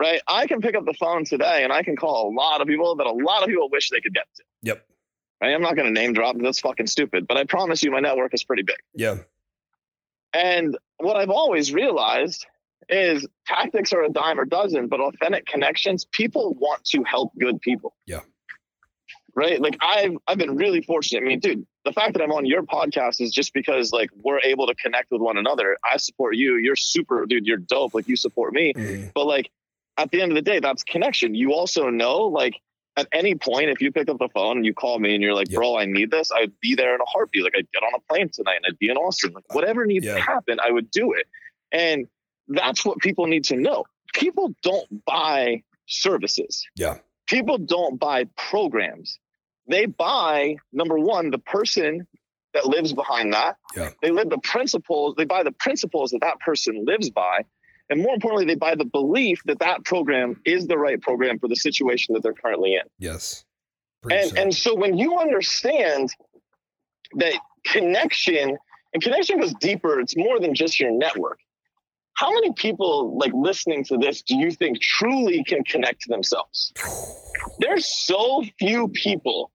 right? I can pick up the phone today and I can call a lot of people that a lot of people wish they could get to. Yep. Right? I'm not going to name drop. That's fucking stupid, but I promise you my network is pretty big. Yeah. And what I've always realized is tactics are a dime or dozen, but authentic connections, people want to help good people. Yeah. Right. Like I've, I've been really fortunate. I mean, dude, the fact that I'm on your podcast is just because like we're able to connect with one another. I support you. You're super, dude, you're dope. Like you support me, mm-hmm. but like at the end of the day, that's connection. You also know, like at any point, if you pick up the phone and you call me and you're like, yeah. bro, I need this. I'd be there in a heartbeat. Like I'd get on a plane tonight and I'd be in Austin, like whatever needs yeah. to happen, I would do it. And that's what people need to know. People don't buy services. Yeah. People don't buy programs. They buy, number one, the person that lives behind that. Yeah. They live the principles. They buy the principles that that person lives by. And more importantly, they buy the belief that that program is the right program for the situation that they're currently in. Yes. And, so. and so when you understand that connection, and connection goes deeper, it's more than just your network. How many people like listening to this do you think truly can connect to themselves? There's so few people,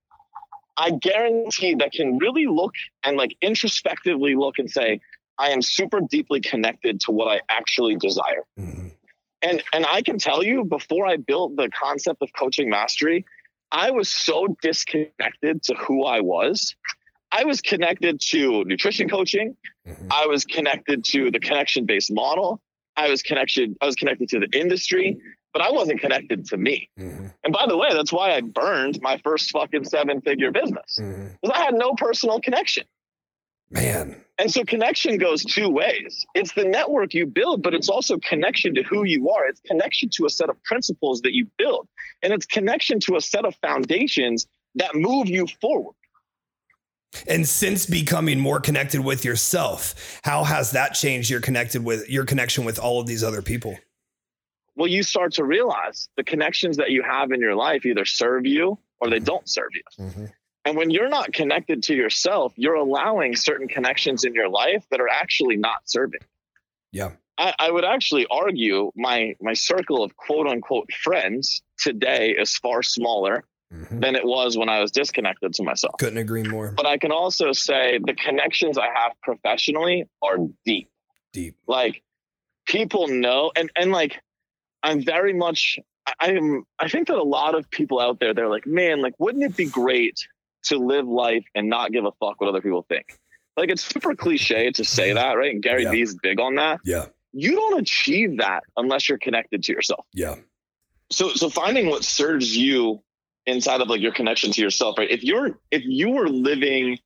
I guarantee, that can really look and like introspectively look and say, I am super deeply connected to what I actually desire. Mm-hmm. And and I can tell you, before I built the concept of coaching mastery, I was so disconnected to who I was. I was connected to nutrition coaching. Mm-hmm. I was connected to the connection-based model. I was connected, I was connected to the industry, but I wasn't connected to me. Mm-hmm. And by the way, that's why I burned my first fucking seven-figure business. Mm-hmm. Because I had no personal connection. Man. And so connection goes two ways. It's the network you build, but it's also connection to who you are. It's connection to a set of principles that you build. And it's connection to a set of foundations that move you forward. And since becoming more connected with yourself, how has that changed your connected with your connection with all of these other people? Well, you start to realize the connections that you have in your life either serve you or they don't serve you. Mm-hmm. And when you're not connected to yourself, you're allowing certain connections in your life that are actually not serving. Yeah. I, I would actually argue my, my circle of quote unquote friends today is far smaller Mm-hmm. than it was when I was disconnected to myself. Couldn't agree more. But I can also say the connections I have professionally are deep, deep. Like people know, and and like I'm very much. I am. I think that a lot of people out there, they're like, man, like, wouldn't it be great to live life and not give a fuck what other people think? Like, it's super cliche to say that, right? And Gary yeah. V's big on that. Yeah. You don't achieve that unless you're connected to yourself. Yeah. So so finding what serves you inside of like your connection to yourself, right? If you're, if you were living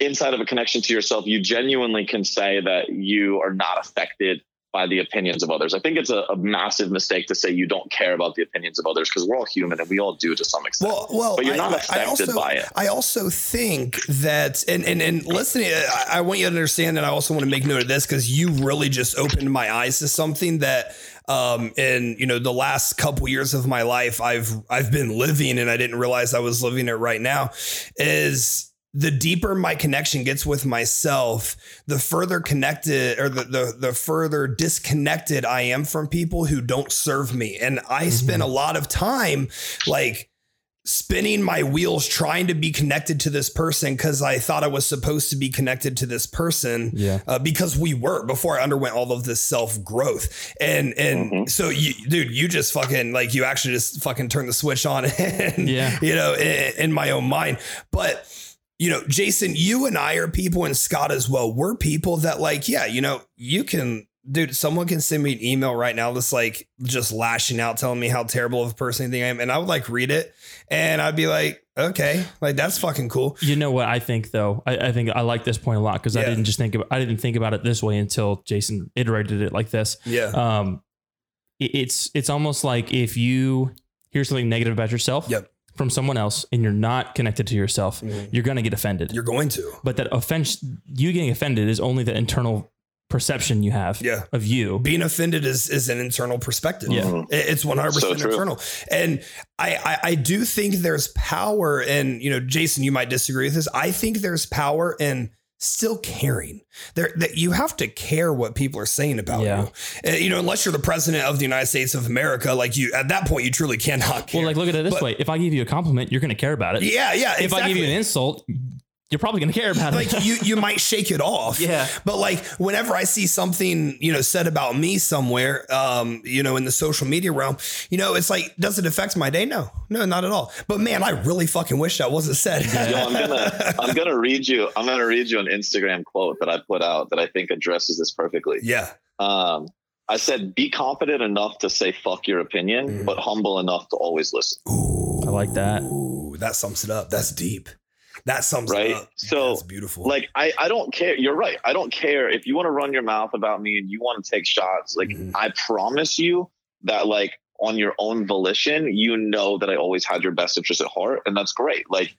inside of a connection to yourself, you genuinely can say that you are not affected by the opinions of others. I think it's a, a massive mistake to say you don't care about the opinions of others, because we're all human and we all do to some extent. Well, well but you're not I, affected I also, by it. I also think that, and and and listen, I want you to understand that I also want to make note of this, because you really just opened my eyes to something that, um, in you know the last couple years of my life, I've I've been living, and I didn't realize I was living it right now. Is the deeper my connection gets with myself, the further connected or the, the, the further disconnected I am from people who don't serve me. And I mm-hmm. spend a lot of time like spinning my wheels, trying to be connected to this person, because I thought I was supposed to be connected to this person yeah. uh, because we were, before I underwent all of this self growth. And, and mm-hmm. so you, dude, you just fucking like, you actually just fucking turned the switch on and, yeah. you know, in, in my own mind, but you know, Jason, you and I are people, and Scott as well. We're people that like, yeah, you know, you can, dude, someone can send me an email right now that's like just lashing out, telling me how terrible of a person I think I am. And I would like read it and I'd be like, okay, like that's fucking cool. You know what I think though? I, I think I like this point a lot, because yeah. I didn't just think about, I didn't think about it this way until Jason iterated it like this. Yeah. Um, it, it's, it's almost like if you hear something negative about yourself. Yep. From someone else, and you're not connected to yourself, mm. you're going to get offended. You're going to, but that offense, you getting offended is only the internal perception you have yeah. of you. Being offended is, is an internal perspective. Yeah. Mm-hmm. It's one hundred percent so internal. And I, I, I do think there's power in, you know, Jason, you might disagree with this. I think there's power in still caring there, that you have to care what people are saying about yeah. you. And, you know, unless you're the president of the United States of America, like you, at that point, you truly cannot care. Well, like, look at it this but, way. If I give you a compliment, you're going to care about it. Yeah. Yeah. If exactly. I give you an insult, you're probably going to care about like it. Like you, you might shake it off. Yeah. But like, whenever I see something, you know, said about me somewhere, um, you know, in the social media realm, you know, it's like, does it affect my day? No, no, not at all. But man, I really fucking wish that wasn't said. Yo, I'm gonna, I'm gonna read you. I'm gonna read you an Instagram quote that I put out that I think addresses this perfectly. Yeah. Um, I said, be confident enough to say fuck your opinion, mm. but humble enough to always listen. Ooh, I like that. Ooh, that sums it up. That's deep. That sums right? it up. So that's beautiful. Like, I, I don't care. You're right. I don't care if you want to run your mouth about me and you want to take shots. Like, mm-hmm. I promise you that, like, on your own volition, you know that I always had your best interest at heart. And that's great. Like,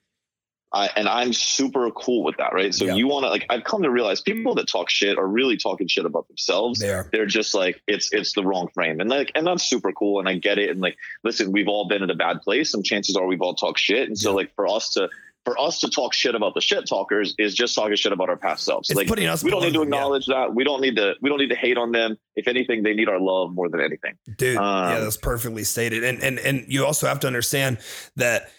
I, and I'm super cool with that. Right. So yeah. you want to, like, I've come to realize people that talk shit are really talking shit about themselves. They are. They're just like, it's, it's the wrong frame. And like, and that's super cool. And I get it. And like, listen, we've all been in a bad place, and chances are we've all talked shit. And so yeah. like for us to, for us to talk shit about the shit talkers is just talking shit about our past selves. It's like, we don't need to acknowledge them, yeah. that. We don't need to, we don't need to hate on them. If anything, they need our love more than anything. Dude. Um, yeah, that's perfectly stated. And, and, and you also have to understand that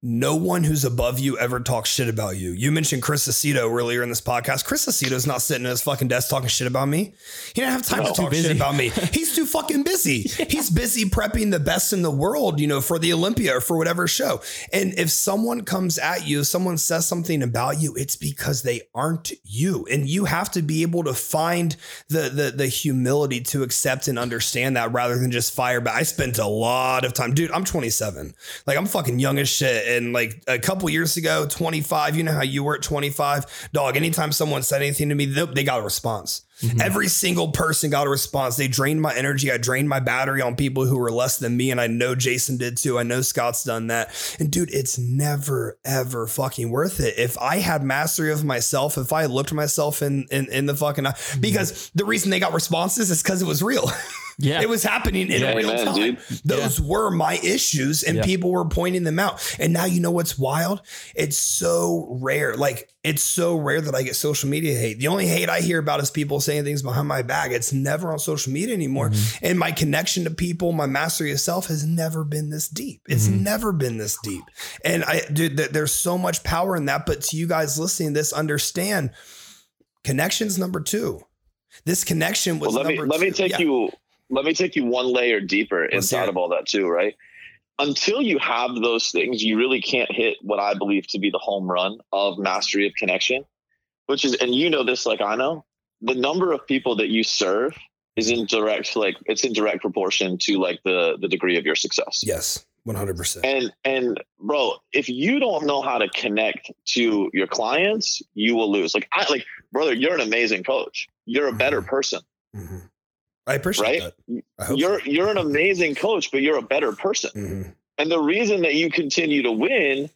no one who's above you ever talks shit about you. You mentioned Chris Aceto earlier in this podcast. Chris Aceto's not sitting at his fucking desk talking shit about me. He didn't have time no, to talk busy. shit about me. He's too fucking busy. Yeah. He's busy prepping the best in the world, you know, for the Olympia or for whatever show. And if someone comes at you, someone says something about you, it's because they aren't you. And you have to be able to find the the, the humility to accept and understand that, rather than just fire back. I spent a lot of time, dude, I'm twenty-seven. Like, I'm fucking young as shit. And like a couple years ago, twenty-five, you know how you were at twenty-five, dog, anytime someone said anything to me, they, they got a response. Mm-hmm. Every single person got a response. They drained my energy. I drained my battery on people who were less than me. And I know Jason did too. I know Scott's done that. And dude, it's never, ever fucking worth it. If I had mastery of myself, if I looked myself in, in, in the fucking eye, because mm-hmm. the reason they got responses is because it was real. Yeah, it was happening in yeah, real man, time. Dude. Those yeah. were my issues, and yeah. people were pointing them out. And now, you know what's wild? It's so rare. Like, it's so rare that I get social media hate. The only hate I hear about is people saying things behind my back. It's never on social media anymore. Mm-hmm. And my connection to people, my mastery of self has never been this deep. It's mm-hmm. never been this deep. And I, dude, th- there's so much power in that. But to you guys listening to this, understand connection's number two. This connection was well, let number me, let two. Let me take yeah. you. Let me take you one layer deeper inside of all that too, right? Until you have those things, you really can't hit what I believe to be the home run of mastery of connection, which is, and you know this like I know, the number of people that you serve is in direct, like it's in direct proportion to like the the degree of your success. Yes. one hundred percent. And, and bro, if you don't know how to connect to your clients, you will lose. Like, I, like, brother, you're an amazing coach. You're a better mm-hmm. person. Mm-hmm. I appreciate right? that. I hope you're, so. You're an amazing coach, but you're a better person. Mm-hmm. And the reason that you continue to win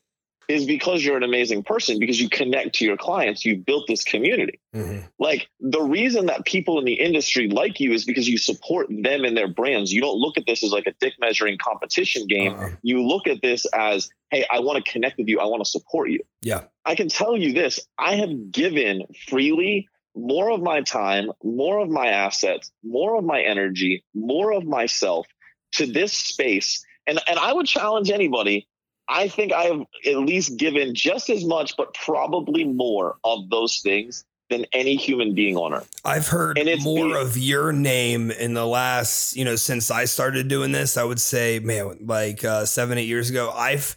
is because you're an amazing person, because you connect to your clients. You built this community. Mm-hmm. Like, the reason that people in the industry like you is because you support them and their brands. You don't look at this as like a dick measuring competition game. Uh-huh. You look at this as, hey, I want to connect with you. I want to support you. Yeah. I can tell you this. I have given freely more of my time, more of my assets, more of my energy, more of myself to this space. And, and I would challenge anybody. I think I have at least given just as much, but probably more of those things than any human being on earth. I've heard more being, of your name in the last, you know, since I started doing this, I would say, man, like uh, seven, eight years ago, I've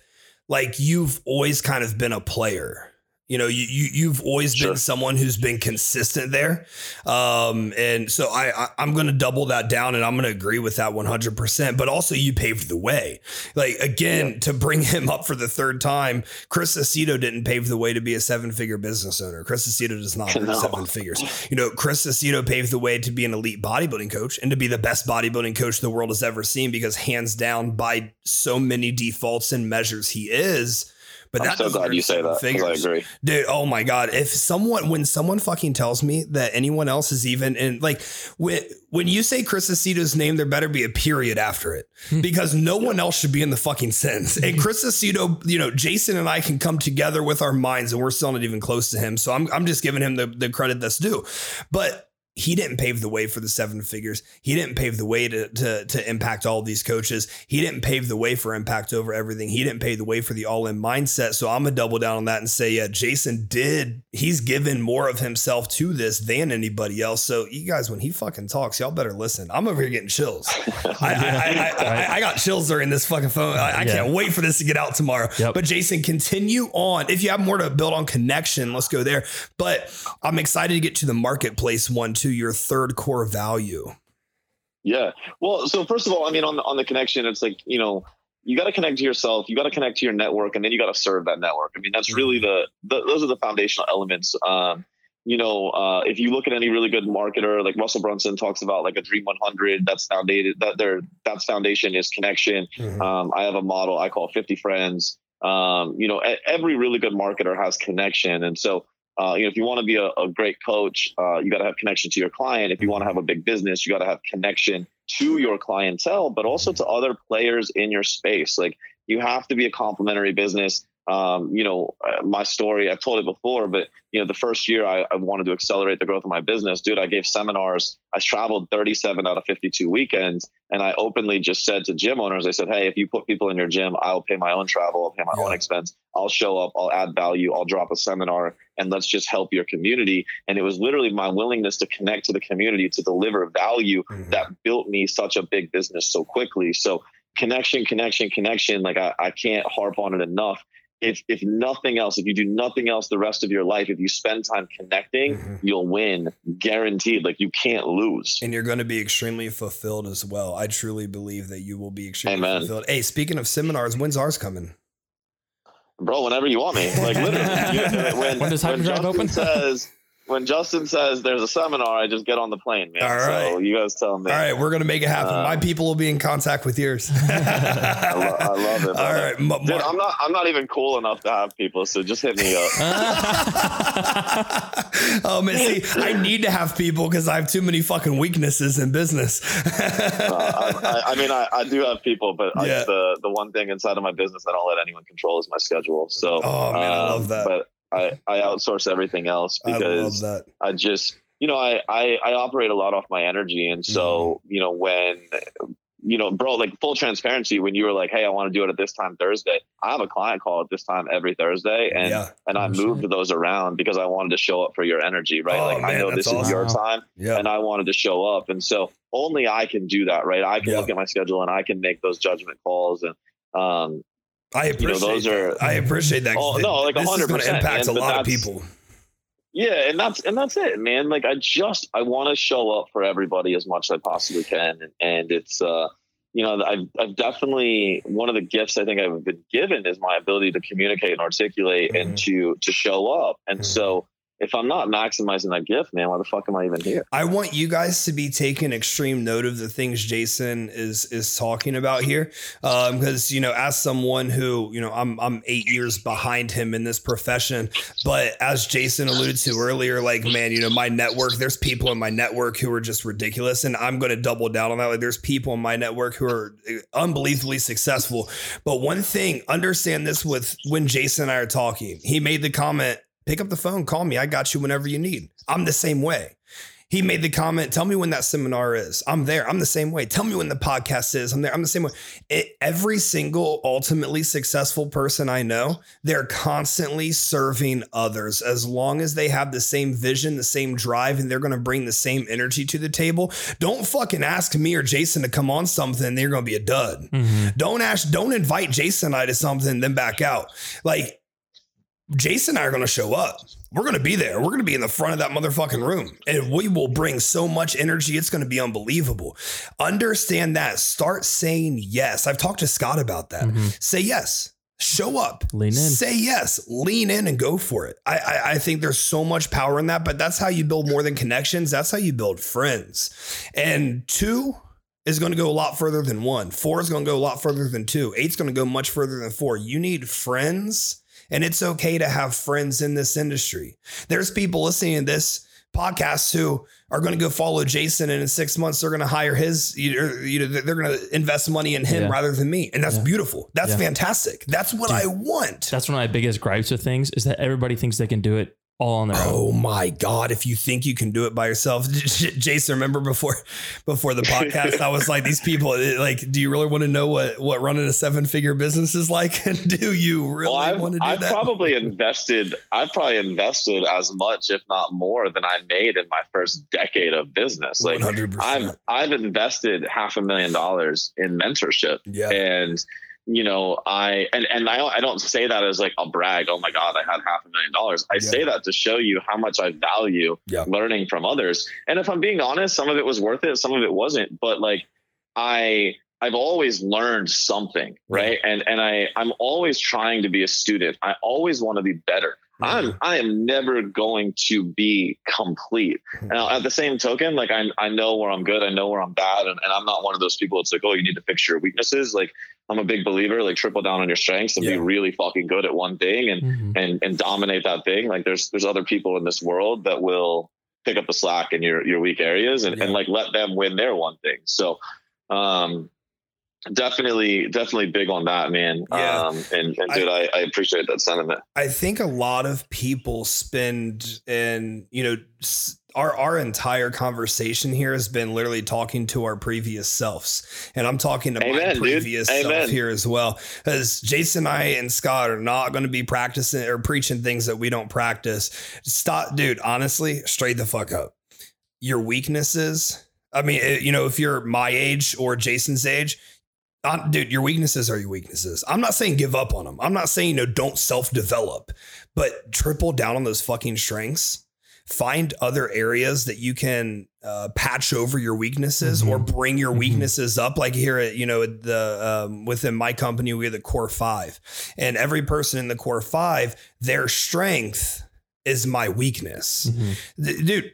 like, you've always kind of been a player. You know, you, you, you've always sure. been someone who's been consistent there. Um, and so I, I, I'm going to double that down, and I'm going to agree with that one hundred percent. But also, you paved the way. Like, again, yeah. to bring him up for the third time, Chris Aceto didn't pave the way to be a seven figure business owner. Chris Aceto does not earn no. seven figures. You know, Chris Aceto paved the way to be an elite bodybuilding coach and to be the best bodybuilding coach the world has ever seen, because hands down, by so many defaults and measures, he is. But I'm so glad you say that, because I agree. Dude, oh my God. If someone, when someone fucking tells me that anyone else is even in, like, when, when you say Chris Aceto's name, there better be a period after it, because no yeah. one else should be in the fucking sentence. And Chris Aceto, you know, Jason and I can come together with our minds, and we're still not even close to him. So I'm, I'm just giving him the, the credit that's due. But he didn't pave the way for the seven figures. He didn't pave the way to, to, to impact all these coaches. He didn't pave the way for impact over everything. He didn't pave the way for the all-in mindset. So I'm gonna double down on that and say, yeah, Jason did. He's given more of himself to this than anybody else. So you guys, when he fucking talks, y'all better listen. I'm over here getting chills. I, I, I, I, I, I got chills during this fucking phone. I, I yeah. can't wait for this to get out tomorrow. Yep. But Jason, continue on. If you have more to build on connection, let's go there. But I'm excited to get to the marketplace one too. Your third core value. Yeah. Well, so first of all, I mean, on the, on the connection, it's like, you know, you got to connect to yourself, you got to connect to your network, and then you got to serve that network. I mean, that's really the, the those are the foundational elements. Um, you know, uh, if you look at any really good marketer, like Russell Brunson talks about like a Dream one hundred, that's founded, that their that's foundation is connection. Mm-hmm. Um, I have a model I call fifty friends. Um, you know, every really good marketer has connection. And so, Uh, you know, if you want to be a, a great coach, uh, you got to have connection to your client. If you want to have a big business, you got to have connection to your clientele, but also to other players in your space. Like, you have to be a complementary business. Um, you know, uh, my story, I've told it before, but, you know, the first year I, I wanted to accelerate the growth of my business. Dude, I gave seminars. I traveled thirty-seven out of fifty-two weekends. And I openly just said to gym owners, I said, hey, if you put people in your gym, I'll pay my own travel. I'll pay my yeah. own expense. I'll show up. I'll add value. I'll drop a seminar, and let's just help your community. And it was literally my willingness to connect to the community, to deliver value mm-hmm. that built me such a big business so quickly. So connection, connection, connection. Like, I, I can't harp on it enough. If if nothing else, if you do nothing else the rest of your life, if you spend time connecting, mm-hmm. you'll win, guaranteed. Like, you can't lose. And you're going to be extremely fulfilled as well. I truly believe that you will be extremely Amen. fulfilled. Hey, speaking of seminars, when's ours coming? Bro, whenever you want me. Like, literally. You, when, when does Hyperdrive open? says... When Justin says there's a seminar, I just get on the plane, man. All right. So you guys tell me. All right, we're going to make it happen. Uh, My people will be in contact with yours. I, lo- I love it. All right. M- Dude, I'm not, I'm not even cool enough to have people, so just hit me up. Oh, man, see, I need to have people because I have too many fucking weaknesses in business. uh, I, I, I mean, I, I do have people, but yeah. I, the, the one thing inside of my business I don't let anyone control is my schedule. So, oh, man, um, I love that. But, I, I outsource everything else because I, I just, you know, I, I, I operate a lot off my energy. And so, mm-hmm. you know, when, you know, bro, like, full transparency, when you were like, hey, I want to do it at this time Thursday, I have a client call at this time every Thursday. And, yeah, and I moved sure. those around because I wanted to show up for your energy, right? Oh, like, man, I know this awesome. is your time yeah. and I wanted to show up. And so only I can do that, right? I can yeah. look at my schedule and I can make those judgment calls. And, um, I appreciate, you know, those are, I appreciate that. Oh, no, like one hundred percent. This is going to impact a lot of people. Yeah. And that's, and that's it, man. Like, I just, I want to show up for everybody as much as I possibly can. And, and it's, uh, you know, I've, I've definitely, one of the gifts I think I've been given is my ability to communicate and articulate mm-hmm. and to, to show up. And mm-hmm. so if I'm not maximizing that gift, man, why the fuck am I even here? I want you guys to be taking extreme note of the things Jason is is talking about here, um, because, you know, as someone who, you know, I'm I'm eight years behind him in this profession. But as Jason alluded to earlier, like, man, you know, my network, there's people in my network who are just ridiculous. And I'm going to double down on that. Like, there's people in my network who are unbelievably successful. But one thing, understand this with when Jason and I are talking, he made the comment, pick up the phone, call me. I got you whenever you need. I'm the same way. He made the comment, tell me when that seminar is. I'm there. I'm the same way. Tell me when the podcast is. I'm there. I'm the same way. It, every single ultimately successful person I know, they're constantly serving others. As long as they have the same vision, the same drive, and they're going to bring the same energy to the table. Don't fucking ask me or Jason to come on something. They're going to be a dud. Mm-hmm. Don't ask, don't invite Jason and I to something, then back out. Like, Jason and I are going to show up. We're going to be there. We're going to be in the front of that motherfucking room, and we will bring so much energy. It's going to be unbelievable. Understand that. Start saying yes. I've talked to Scott about that. Mm-hmm. Say yes. Show up. Lean in. Say yes. Lean in and go for it. I, I I think there's so much power in that, but that's how you build more than connections. That's how you build friends. And two is going to go a lot further than one. Four is going to go a lot further than two. Eight's going to go much further than four. You need friends. And it's okay to have friends in this industry. There's people listening to this podcast who are going to go follow Jason, and in six months they're going to hire his, you know, they're going to invest money in him yeah. rather than me. And that's yeah. beautiful. That's yeah. fantastic. That's what Dude, I want. That's one of my biggest gripes with things is that everybody thinks they can do it all on their oh own. Oh my God. If you think you can do it by yourself, J- J- Jason, remember before, before the podcast, I was like, these people, like, do you really want to know what, what running a seven figure business is like? And do you really well, want to do I've that? I've probably invested, I've probably invested as much, if not more than I made in my first decade of business. Like one hundred percent. I've, I've invested half a million dollars in mentorship yeah. and, you know, I, and, and I, I don't say that as like a brag. Oh my God, I had half a million dollars. I yeah. say that to show you how much I value yeah. learning from others. And if I'm being honest, some of it was worth it. Some of it wasn't, but like I, I've always learned something. Right. Yeah. And, and I, I'm always trying to be a student. I always want to be better. Mm-hmm. I'm, I am never going to be complete. Mm-hmm. Now, at the same token, like I, I know where I'm good. I know where I'm bad. And, and I'm not one of those people that's like, oh, you need to fix your weaknesses. Like I'm a big believer, like triple down on your strengths and yeah. be really fucking good at one thing and, mm-hmm. and, and dominate that thing. Like there's, there's other people in this world that will pick up the slack in your, your weak areas and, yeah. and like, let them win their one thing. So, um, Definitely, definitely big on that, man. Yeah. Um, and, and dude, I, I appreciate that sentiment. I think a lot of people spend and, you know, our, our entire conversation here has been literally talking to our previous selves. And I'm talking to Amen, my previous dude. self Amen. here as well, as Jason, I and Scott are not going to be practicing or preaching things that we don't practice. Stop, dude. Honestly, straight the fuck up. Your weaknesses. I mean, you know, if you're my age or Jason's age, I'm, dude, your weaknesses are your weaknesses. I'm not saying give up on them. I'm not saying, you know, don't self-develop, but triple down on those fucking strengths. Find other areas that you can uh, patch over your weaknesses mm-hmm. or bring your weaknesses mm-hmm. up. Like here, at, you know, the um, within my company, we have the core five, and every person in the core five, their strength is my weakness. Mm-hmm. The, dude.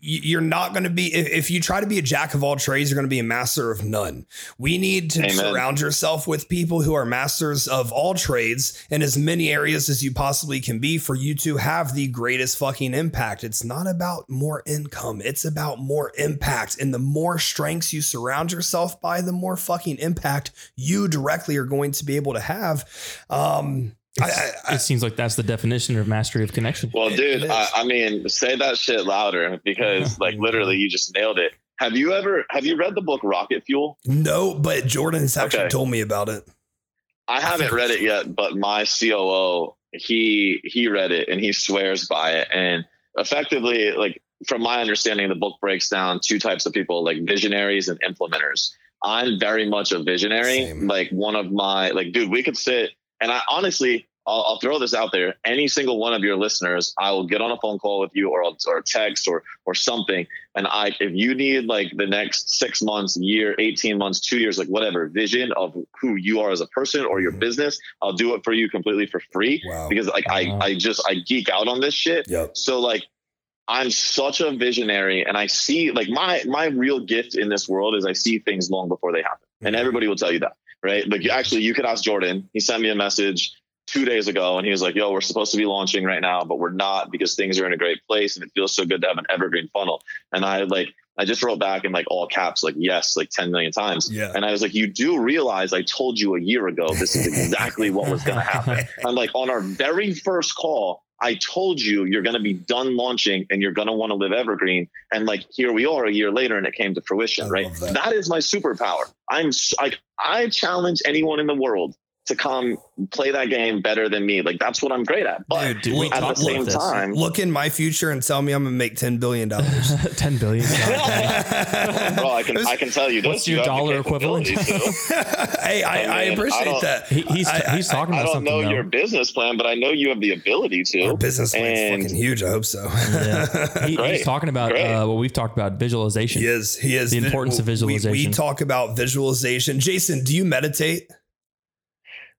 You're not going to be, if, if you try to be a jack of all trades, you're going to be a master of none. We need to Amen. surround yourself with people who are masters of all trades in as many areas as you possibly can be for you to have the greatest fucking impact. It's not about more income. It's about more impact. And the more strengths you surround yourself by, the more fucking impact you directly are going to be able to have. Um, I, I, it seems like that's the definition of mastery of connection. Well, dude, I, I mean, say that shit louder because like literally you just nailed it. Have you ever, have you read the book Rocket Fuel? No, but Jordan's actually okay. told me about it. I haven't read it yet, but my C O O, he, he read it and he swears by it. And effectively, like from my understanding, the book breaks down two types of people, like visionaries and implementers. I'm very much a visionary. Same. Like one of my, like, dude, we could sit. And I honestly, I'll, I'll throw this out there. Any single one of your listeners, I will get on a phone call with you, or or text, or or something. And I, if you need like the next six months, year, eighteen months, two years, like whatever vision of who you are as a person or your business, I'll do it for you completely for free. Wow. Because like uh-huh. I, I just I geek out on this shit. Yep. So like, I'm such a visionary, and I see like my my real gift in this world is I see things long before they happen, mm-hmm. and everybody will tell you that, right? Like actually, you could ask Jordan. He sent me a message two days ago, and he was like, yo, we're supposed to be launching right now, but we're not because things are in a great place and it feels so good to have an evergreen funnel. And I like, I just wrote back in like all caps, like, yes, like ten million times. Yeah. And I was like, you do realize I told you a year ago, this is exactly what was going to happen. I'm like, on our very first call, I told you, you're going to be done launching and you're going to want to live evergreen. And like, here we are a year later and it came to fruition, I right? That. that is my superpower. I'm like, I challenge anyone in the world to come play that game better than me. Like, that's what I'm great at. But dude, dude, at the same time, look in my future and tell me I'm going to make ten billion dollars. ten billion dollars. Bro, I can, I can tell you. What's your dollar equivalent? Hey, I, I, mean, I appreciate I that. He, he's, I, he's talking I, about something. I don't something know though. Your business plan, but I know you have the ability to. Your business plan's fucking huge. I hope so. Yeah. He, he's talking about uh, what we've talked about, visualization. He is. He is. The importance we, of visualization. We, we talk about visualization. Jason, do you meditate?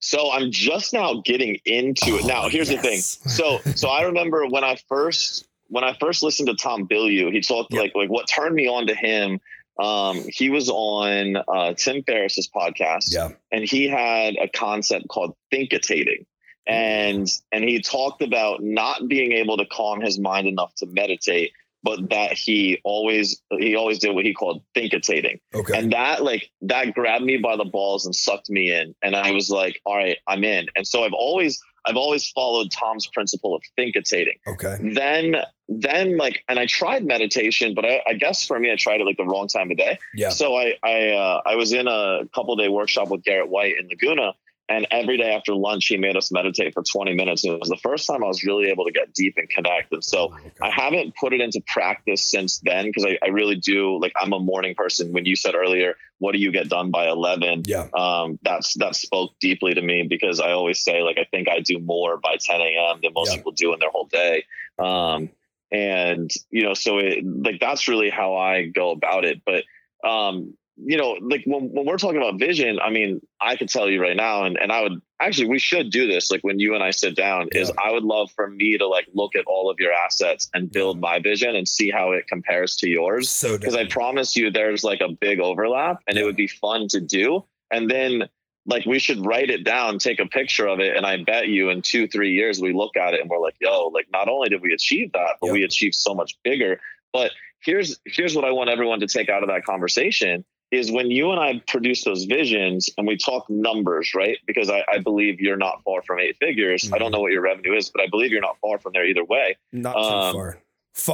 So I'm just now getting into it. Now, here's yes. the thing. So, so I remember when I first, when I first listened to Tom Bilyeu, he talked yep. like, like what turned me on to him. Um, he was on uh, Tim Ferriss's podcast yeah. and he had a concept called thinkitating. And, and he talked about not being able to calm his mind enough to meditate, but that he always, he always did what he called thinkitating. Okay. And that like, that grabbed me by the balls and sucked me in. And I was like, all right, I'm in. And so I've always, I've always followed Tom's principle of thinkitating. Okay. Then, then like, and I tried meditation, but I, I guess for me, I tried it like the wrong time of day. Yeah. So I, I, uh, I was in a couple day workshop with Garrett White in Laguna. And every day after lunch, he made us meditate for twenty minutes. And it was the first time I was really able to get deep and connect. And so oh I haven't put it into practice since then, because I, I really do. Like, I'm a morning person. When you said earlier, what do you get done by eleven? Yeah. Um, that's that spoke deeply to me, because I always say, like, I think I do more by ten a.m. than most yeah. people do in their whole day. Um, and, you know, so it, like that's really how I go about it. But um you know, like when, when we're talking about vision, I mean, I could tell you right now, and, and I would actually, we should do this. Like when you and I sit down yeah. is I would love for me to like, look at all of your assets and build my vision and see how it compares to yours. So Cause I promise you there's like a big overlap, and yeah. it would be fun to do. And then like, we should write it down, take a picture of it. And I bet you in two, three years, we look at it and we're like, yo, like not only did we achieve that, but yeah. we achieved so much bigger. But here's, here's what I want everyone to take out of that conversation is when you and I produce those visions and we talk numbers, right? Because I, I believe you're not far from eight figures. Mm-hmm. I don't know what your revenue is, but I believe you're not far from there either way. Not um, too far.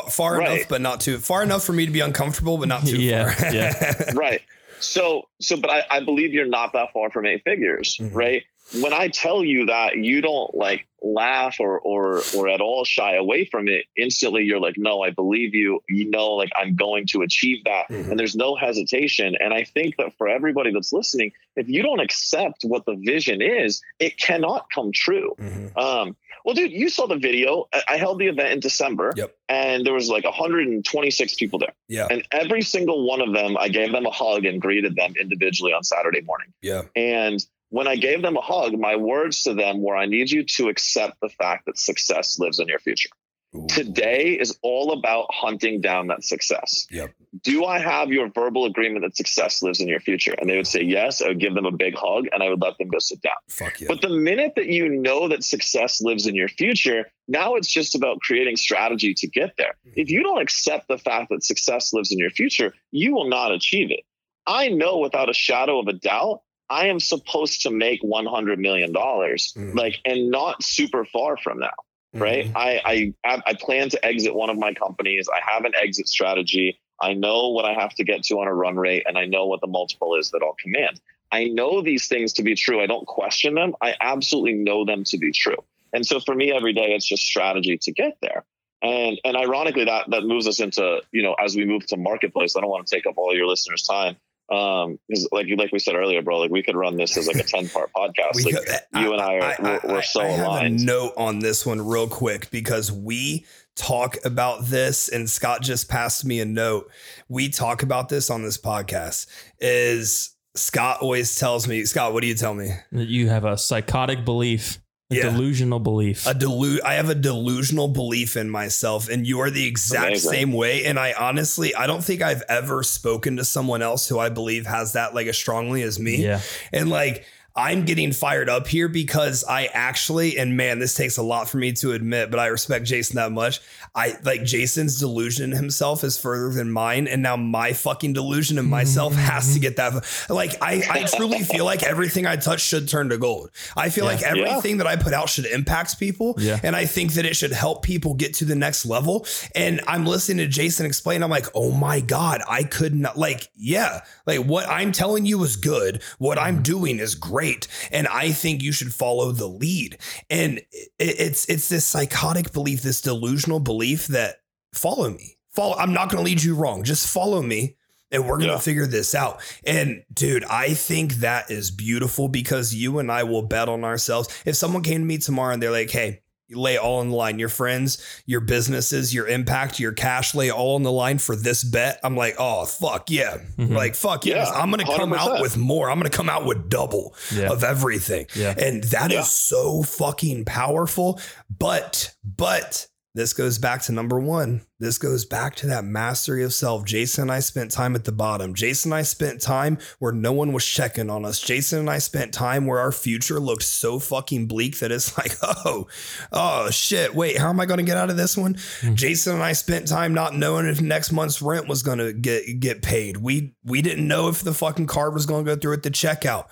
F- far right. enough, but not too far enough for me to be uncomfortable, but not too yeah, far. yeah. Right. So, so, but I, I believe you're not that far from eight figures, mm-hmm. right? When I tell you that, you don't like laugh or, or, or at all shy away from it. Instantly, you're like, no, I believe you, you know, like I'm going to achieve that. Mm-hmm. And there's no hesitation. And I think that for everybody that's listening, if you don't accept what the vision is, it cannot come true. Mm-hmm. Um, well, dude, you saw the video. I, I held the event in December yep. and there was like one hundred twenty-six people there. Yeah. And every single one of them, I gave them a hug and greeted them individually on Saturday morning. Yeah. And when I gave them a hug, my words to them were, I need you to accept the fact that success lives in your future. Ooh. Today is all about hunting down that success. Yep. Do I have your verbal agreement that success lives in your future? And they would say yes. I would give them a big hug and I would let them go sit down. Fuck yeah. But the minute that you know that success lives in your future, now it's just about creating strategy to get there. Mm-hmm. If you don't accept the fact that success lives in your future, you will not achieve it. I know without a shadow of a doubt, I am supposed to make one hundred million dollars, mm. like, and not super far from now, right? Mm. I, I, I plan to exit one of my companies. I have an exit strategy. I know what I have to get to on a run rate, and I know what the multiple is that I'll command. I know these things to be true. I don't question them. I absolutely know them to be true. And so for me, every day, it's just strategy to get there. And, and ironically, that, that moves us into, you know, as we move to marketplace, I don't want to take up all your listeners' time. Um, cause like, like we said earlier, bro, like we could run this as like a ten part podcast. we, like I, you and I, are, I, I we're, we're so I have aligned. A note on this one real quick, because we talk about this, and Scott just passed me a note. We talk about this on this podcast. Is Scott always tells me, Scott, what do you tell me? You have a psychotic belief. A yeah. delusional belief. A delu- I have a delusional belief in myself, and you are the exact Amazing. same way. And I honestly, I don't think I've ever spoken to someone else who I believe has that like as strongly as me. Yeah. And like, I'm getting fired up here because I actually, and man, this takes a lot for me to admit, but I respect Jason that much. I like Jason's delusion himself is further than mine. And now my fucking delusion in myself mm-hmm. has to get that. Like, I, I truly feel like everything I touch should turn to gold. I feel yeah. like everything yeah. that I put out should impact people. Yeah. And I think that it should help people get to the next level. And I'm listening to Jason explain. I'm like, oh my God, I could not like, yeah, like what I'm telling you is good. What mm-hmm. I'm doing is great. Great. And I think you should follow the lead. And it's it's this psychotic belief, this delusional belief that follow me. Follow. I'm not going to lead you wrong. Just follow me. And we're going to yeah. figure this out. And dude, I think that is beautiful, because you and I will bet on ourselves. If someone came to me tomorrow and they're like, hey, you lay all on the line, your friends, your businesses, your impact, your cash, lay all on the line for this bet. I'm like, oh, fuck. Yeah. Mm-hmm. Like, fuck. Yeah. yeah I'm going to come out with more. I'm going to come out with double yeah. of everything. Yeah. And that yeah. is so fucking powerful. But, but this goes back to number one. This goes back to that mastery of self. Jason and I spent time at the bottom. Jason and I spent time where no one was checking on us. Jason and I spent time where our future looked so fucking bleak that it's like, oh, oh shit. Wait, how am I going to get out of this one? Mm-hmm. Jason and I spent time not knowing if next month's rent was going to get, get paid. We, we didn't know if the fucking card was going to go through at the checkout.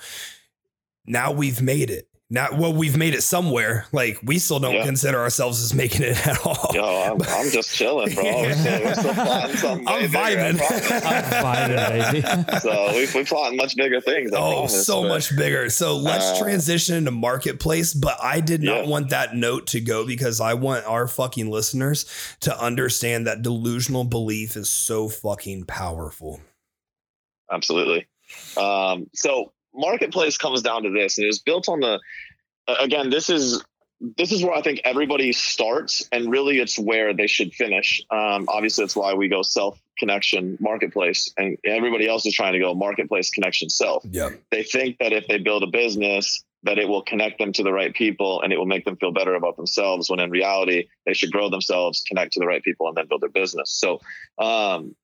Now we've made it. Not well, we've made it somewhere. Like, we still don't yeah. consider ourselves as making it at all. Yo, I'm, I'm just chilling, bro. We're still, we're still plotting something. I'm vibing. I'm vibing, baby. So we we plotting much bigger things. I oh, promise, so but, much bigger. So let's uh, transition into marketplace. But I did not yeah. want that note to go, because I want our fucking listeners to understand that delusional belief is so fucking powerful. Absolutely. Um, so. Marketplace comes down to this, and it was built on the, again, this is, this is where I think everybody starts, and really it's where they should finish. Um, obviously that's why we go self connection marketplace, and everybody else is trying to go marketplace connection self. Yeah. They think that if they build a business that it will connect them to the right people and it will make them feel better about themselves, when in reality they should grow themselves, connect to the right people, and then build their business. So, um,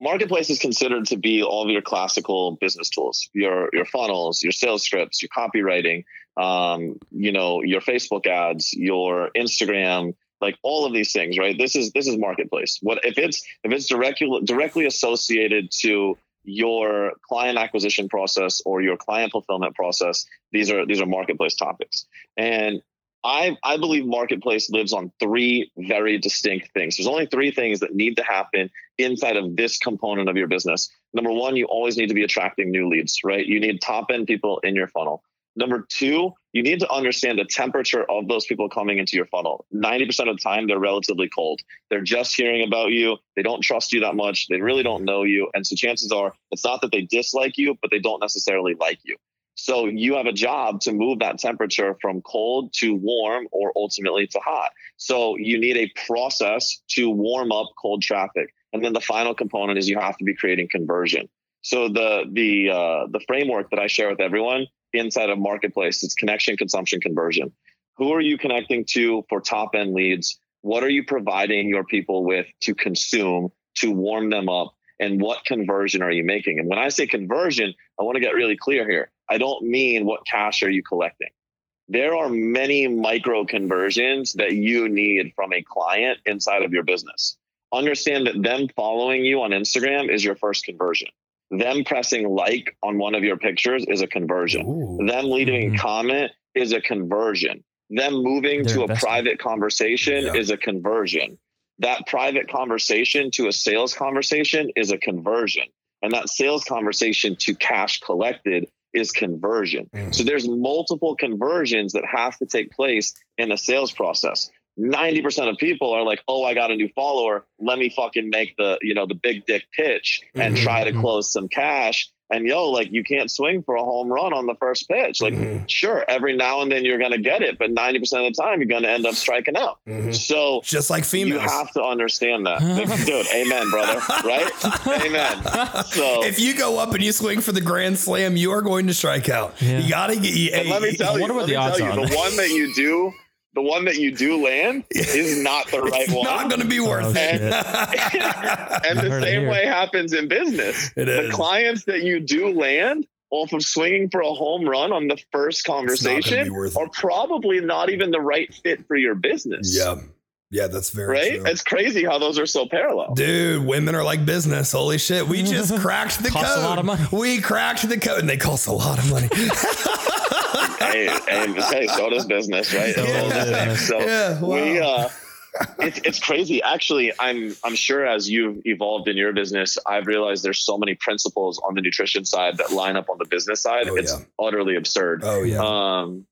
marketplace is considered to be all of your classical business tools, your your funnels, your sales scripts, your copywriting, um, you know, your Facebook ads, your Instagram, like all of these things, right? This is this is marketplace. What if it's if it's directly directly associated to your client acquisition process or your client fulfillment process? These are these are marketplace topics. And I, I believe marketplace lives on three very distinct things. There's only three things that need to happen inside of this component of your business. Number one, you always need to be attracting new leads, right? You need top end people in your funnel. Number two, you need to understand the temperature of those people coming into your funnel. ninety percent of the time, they're relatively cold. They're just hearing about you. They don't trust you that much. They really don't know you. And so chances are it's not that they dislike you, but they don't necessarily like you. So you have a job to move that temperature from cold to warm, or ultimately to hot. So you need a process to warm up cold traffic. And then the final component is you have to be creating conversion. So the the uh, the framework that I share with everyone inside of marketplace is connection, consumption, conversion. Who are you connecting to for top end leads? What are you providing your people with to consume, to warm them up? And what conversion are you making? And when I say conversion, I want to get really clear here. I don't mean what cash are you collecting. There are many micro conversions that you need from a client inside of your business. Understand that them following you on Instagram is your first conversion. Them pressing like on one of your pictures is a conversion. Ooh. Them leaving mm-hmm. a comment is a conversion. Them moving They're to a investing. private conversation yeah. is a conversion. That private conversation to a sales conversation is a conversion. And that sales conversation to cash collected is conversion. So there's multiple conversions that have to take place in the sales process. ninety percent of people are like, oh, I got a new follower. Let me fucking make the, you know, the big dick pitch and mm-hmm. try to close some cash. And yo, like, you can't swing for a home run on the first pitch. Like, mm-hmm. sure, every now and then you're going to get it, but ninety percent of the time you're going to end up striking out. Mm-hmm. So just like females, you have to understand that. Dude, amen, brother. Right? Amen. So if you go up and you swing for the grand slam, you are going to strike out. Yeah. You got to get you. And let me tell you, what are the odds on it? The one that you do, the one that you do land is not the right it's one. It's not going to be worth oh, it. And, and the same way happens in business. It the is. Clients that you do land off of swinging for a home run on the first conversation are probably not even the right fit for your business. Yeah. Yeah, that's very right. True. It's crazy how those are so parallel. Dude, women are like business. Holy shit. We just cracked the cost code. A lot of money. We cracked the code and they cost a lot of money. Hey, and hey, so does business, right? So, yeah. so yeah, wow. we, uh, it's, it's crazy. Actually, I'm, I'm sure as you've evolved in your business, I've realized there's so many principles on the nutrition side that line up on the business side. Oh, it's yeah. utterly absurd. Oh yeah. Um,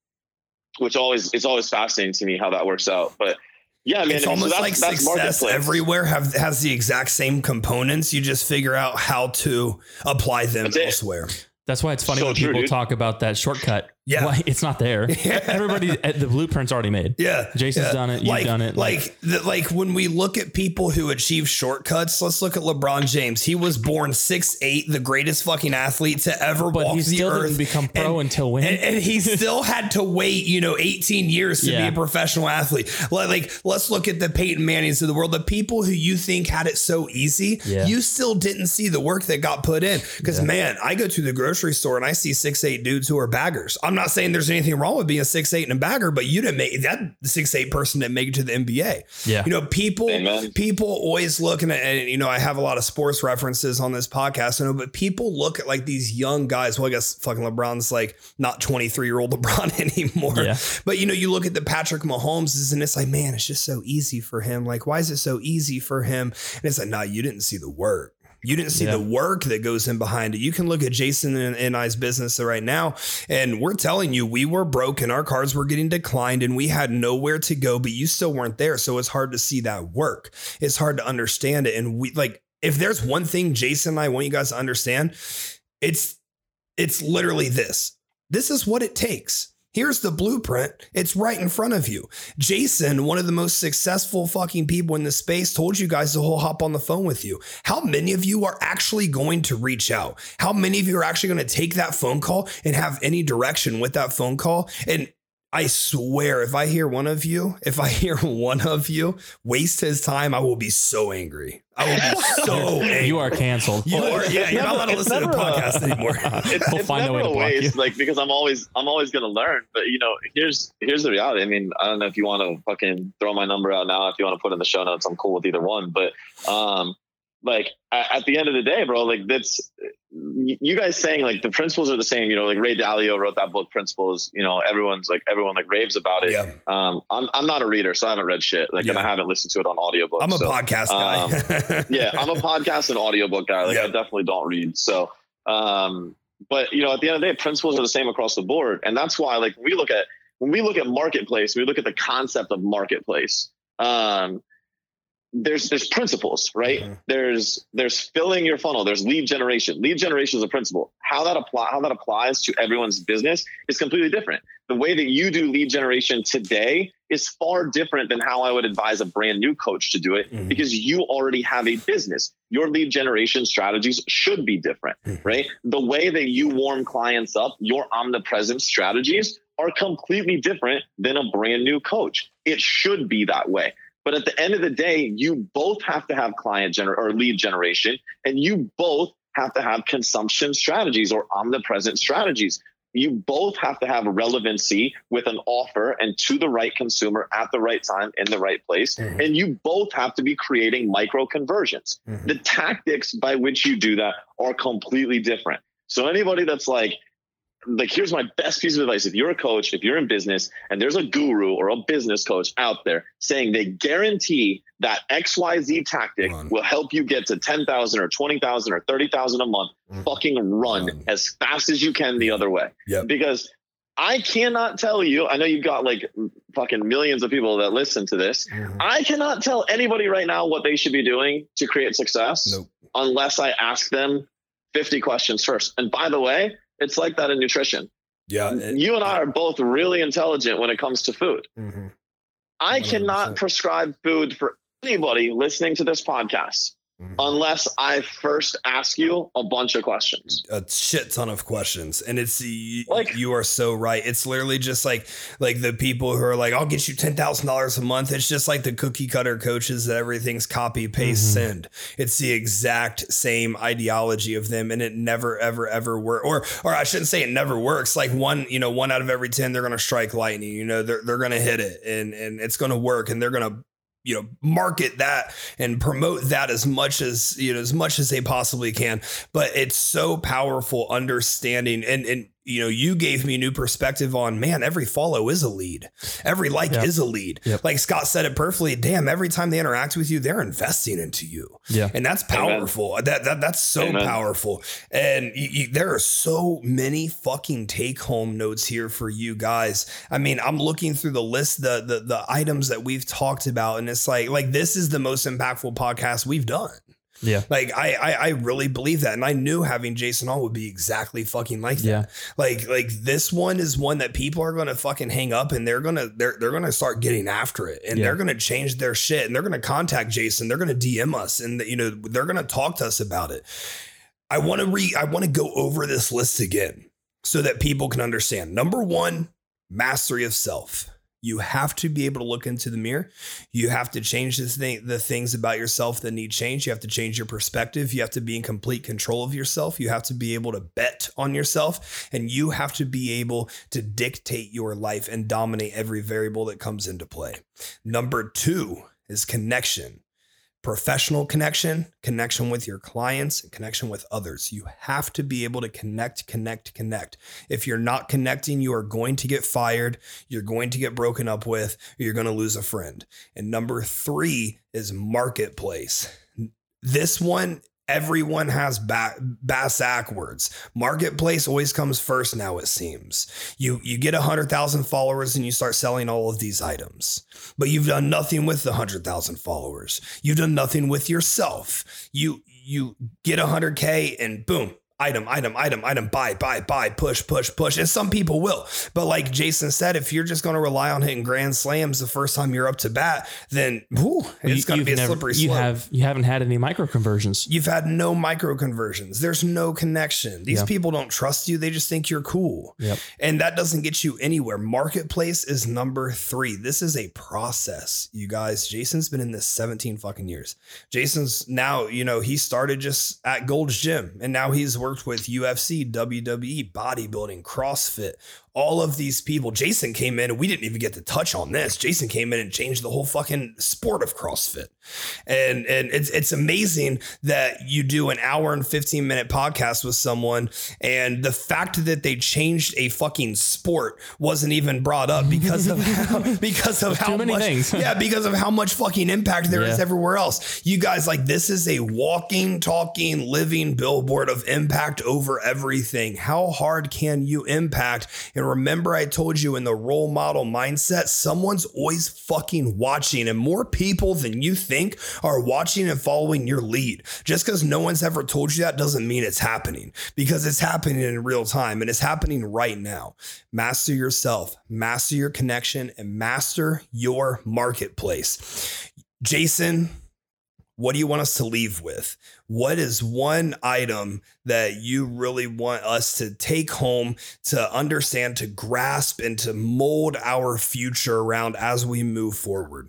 which always, it's always fascinating to me how that works out, but yeah, man, it's almost so that's, like success everywhere have, has the exact same components. You just figure out how to apply them that's elsewhere. It. That's why it's funny so when true, people dude. Talk about that shortcut. Yeah, well, it's not there. Yeah. Everybody, the blueprint's already made. Yeah, Jason's yeah. done it. You've like, done it. Like, like, like when we look at people who achieve shortcuts, let's look at LeBron James. He was born six eight, the greatest fucking athlete to ever but walk he still the earth. Didn't become pro and, until when? And, and he still had to wait, you know, eighteen years to yeah. be a professional athlete. Like, like, let's look at the Peyton Mannings of the world. The people who you think had it so easy, yeah. you still didn't see the work that got put in. Because yeah. man, I go to the grocery store and I see six eight dudes who are baggers. I'm I'm not saying there's anything wrong with being a six eight and a bagger, but you didn't make that six eight person didn't make it to the N B A. Yeah. You know, people, Amen. people always look, and, and, you know, I have a lot of sports references on this podcast, you know, but people look at like these young guys. Well, I guess fucking LeBron's like not twenty-three year old LeBron anymore, yeah. but you know, you look at the Patrick Mahomes and it's like, man, it's just so easy for him. Like, why is it so easy for him? And it's like, nah, you didn't see the work. You didn't see yeah. the work that goes in behind it. You can look at Jason and, and I's business right now, and we're telling you, we were broke and our cards were getting declined and we had nowhere to go, but you still weren't there. So it's hard to see that work. It's hard to understand it. And we like, if there's one thing Jason and I want you guys to understand, it's, it's literally this, this is what it takes. Here's the blueprint. It's right in front of you. Jason, one of the most successful fucking people in this space, told you guys to whole hop on the phone with you. How many of you are actually going to reach out? How many of you are actually going to take that phone call and have any direction with that phone call? And I swear, if I hear one of you, if I hear one of you waste his time, I will be so angry. I will be so angry. You are canceled. You are, yeah, you're not allowed to listen to podcasts anymore. It's, we'll it's find never a way to block waste, you. Like, because I'm always, I'm always going to learn. But you know, here's, here's the reality. I mean, I don't know if you want to fucking throw my number out now. If you want to put in the show notes, I'm cool with either one. But um, like at the end of the day, bro, like that's you guys saying like the principles are the same. You know, like Ray Dalio wrote that book Principles. You know, everyone's like everyone like raves about it. Yeah. Um, I'm I'm not a reader, so I haven't read shit. Like, yeah. and I haven't listened to it on audiobook. I'm a so, podcast guy. Um, yeah, I'm a podcast and audiobook guy. Like, yeah. I definitely don't read. So, um, but you know, at the end of the day, principles are the same across the board, and that's why like we look at when we look at marketplace, we look at the concept of marketplace. Um, There's there's principles, right? Mm-hmm. There's there's filling your funnel. There's lead generation. Lead generation is a principle. How that apply how that applies to everyone's business is completely different. The way that you do lead generation today is far different than how I would advise a brand new coach to do it mm-hmm. because you already have a business. Your lead generation strategies should be different, mm-hmm. right? The way that you warm clients up, your omnipresent strategies are completely different than a brand new coach. It should be that way. But at the end of the day, you both have to have client gener- or lead generation, and you both have to have consumption strategies or omnipresent strategies. You both have to have relevancy with an offer and to the right consumer at the right time in the right place. Mm-hmm. And you both have to be creating micro conversions. Mm-hmm. The tactics by which you do that are completely different. So anybody that's like, like, here's my best piece of advice. If you're a coach, if you're in business and there's a guru or a business coach out there saying they guarantee that X Y Z tactic run. Will help you get to ten thousand or twenty thousand or thirty thousand a month, mm. fucking run, run as fast as you can the other way. Yep. Because I cannot tell you, I know you've got like fucking millions of people that listen to this. Mm-hmm. I cannot tell anybody right now what they should be doing to create success nope. unless I ask them fifty questions first. And by the way, it's like that in nutrition. Yeah. It, you and I are both really intelligent when it comes to food. Mm-hmm. I cannot prescribe food for anybody listening to this podcast mm-hmm. unless I first ask you a bunch of questions, a shit ton of questions. And it's you, like, you are so right. It's literally just like, like the people who are like, I'll get you ten thousand dollars a month. It's just like the cookie cutter coaches that everything's copy, paste, mm-hmm. send. It's the exact same ideology of them. And it never, ever, ever work. Or, or I shouldn't say it never works. Like one, you know, one out of every ten, they're going to strike lightning, you know, they're, they're going to hit it and, and it's going to work and they're going to, you know, market that and promote that as much as, you know, as much as they possibly can. But it's so powerful understanding. And, and, you know, you gave me new perspective on, man, every follow is a lead. Every like yep. is a lead. Yep. Like Scott said it perfectly. Damn, every time they interact with you, they're investing into you. Yeah. And that's powerful. Amen. That that That's so Amen. Powerful. And you, you, there are so many fucking take home notes here for you guys. I mean, I'm looking through the list, the, the, the items that we've talked about. And it's like, like, this is the most impactful podcast we've done. Yeah. Like I, I, I really believe that. And I knew having Jason on would be exactly fucking like that. Yeah. Like, like this one is one that people are going to fucking hang up and they're going to, they're, they're going to start getting after it and yeah. they're going to change their shit and they're going to contact Jason. They're going to D M us and you know, they're going to talk to us about it. I want to re, I want to go over this list again so that people can understand. Number one, mastery of self. You have to be able to look into the mirror. You have to change this thing, the things about yourself that need change. You have to change your perspective. You have to be in complete control of yourself. You have to be able to bet on yourself and you have to be able to dictate your life and dominate every variable that comes into play. Number two is connection. Professional connection, connection with your clients, and connection with others. You have to be able to connect, connect, connect. If you're not connecting, you are going to get fired. You're going to get broken up with. Or you're going to lose a friend. And number three is marketplace. This one, everyone has back, backwards. Marketplace always comes first. Now it seems you, you get a hundred thousand followers and you start selling all of these items, but you've done nothing with the hundred thousand followers. You've done nothing with yourself. You, you get a hundred K and boom, item, item, item, item, buy, buy, buy, push, push, push. And some people will, but like Jason said, if you're just going to rely on hitting grand slams the first time you're up to bat, then whew, it's going to be a never, slippery slope. You, have, you haven't had any micro conversions. You've had no micro conversions. There's no connection. These yeah. people don't trust you. They just think you're cool. Yep. And that doesn't get you anywhere. Marketplace is number three. This is a process. You guys, Jason's been in this seventeen fucking years. Jason's now, you know, he started just at Gold's Gym and now he's working with U F C, W W E, bodybuilding, CrossFit, all of these people. Jason came in and we didn't even get to touch on this. Jason came in and changed the whole fucking sport of CrossFit. And, and it's, it's amazing that you do an hour and fifteen minute podcast with someone. And the fact that they changed a fucking sport wasn't even brought up because of, how, because of how many much, things. yeah, because of how much fucking impact there yeah. is everywhere else. You guys, like, this is a walking, talking, living billboard of impact over everything. How hard can you impact? And remember, I told you in the role model mindset, someone's always fucking watching, and more people than you think are watching and following your lead. Just because no one's ever told you that doesn't mean it's happening, because it's happening in real time and it's happening right now. Master yourself, master your connection, and master your marketplace. Jason, what do you want us to leave with? What is one item that you really want us to take home, to understand, to grasp, and to mold our future around as we move forward?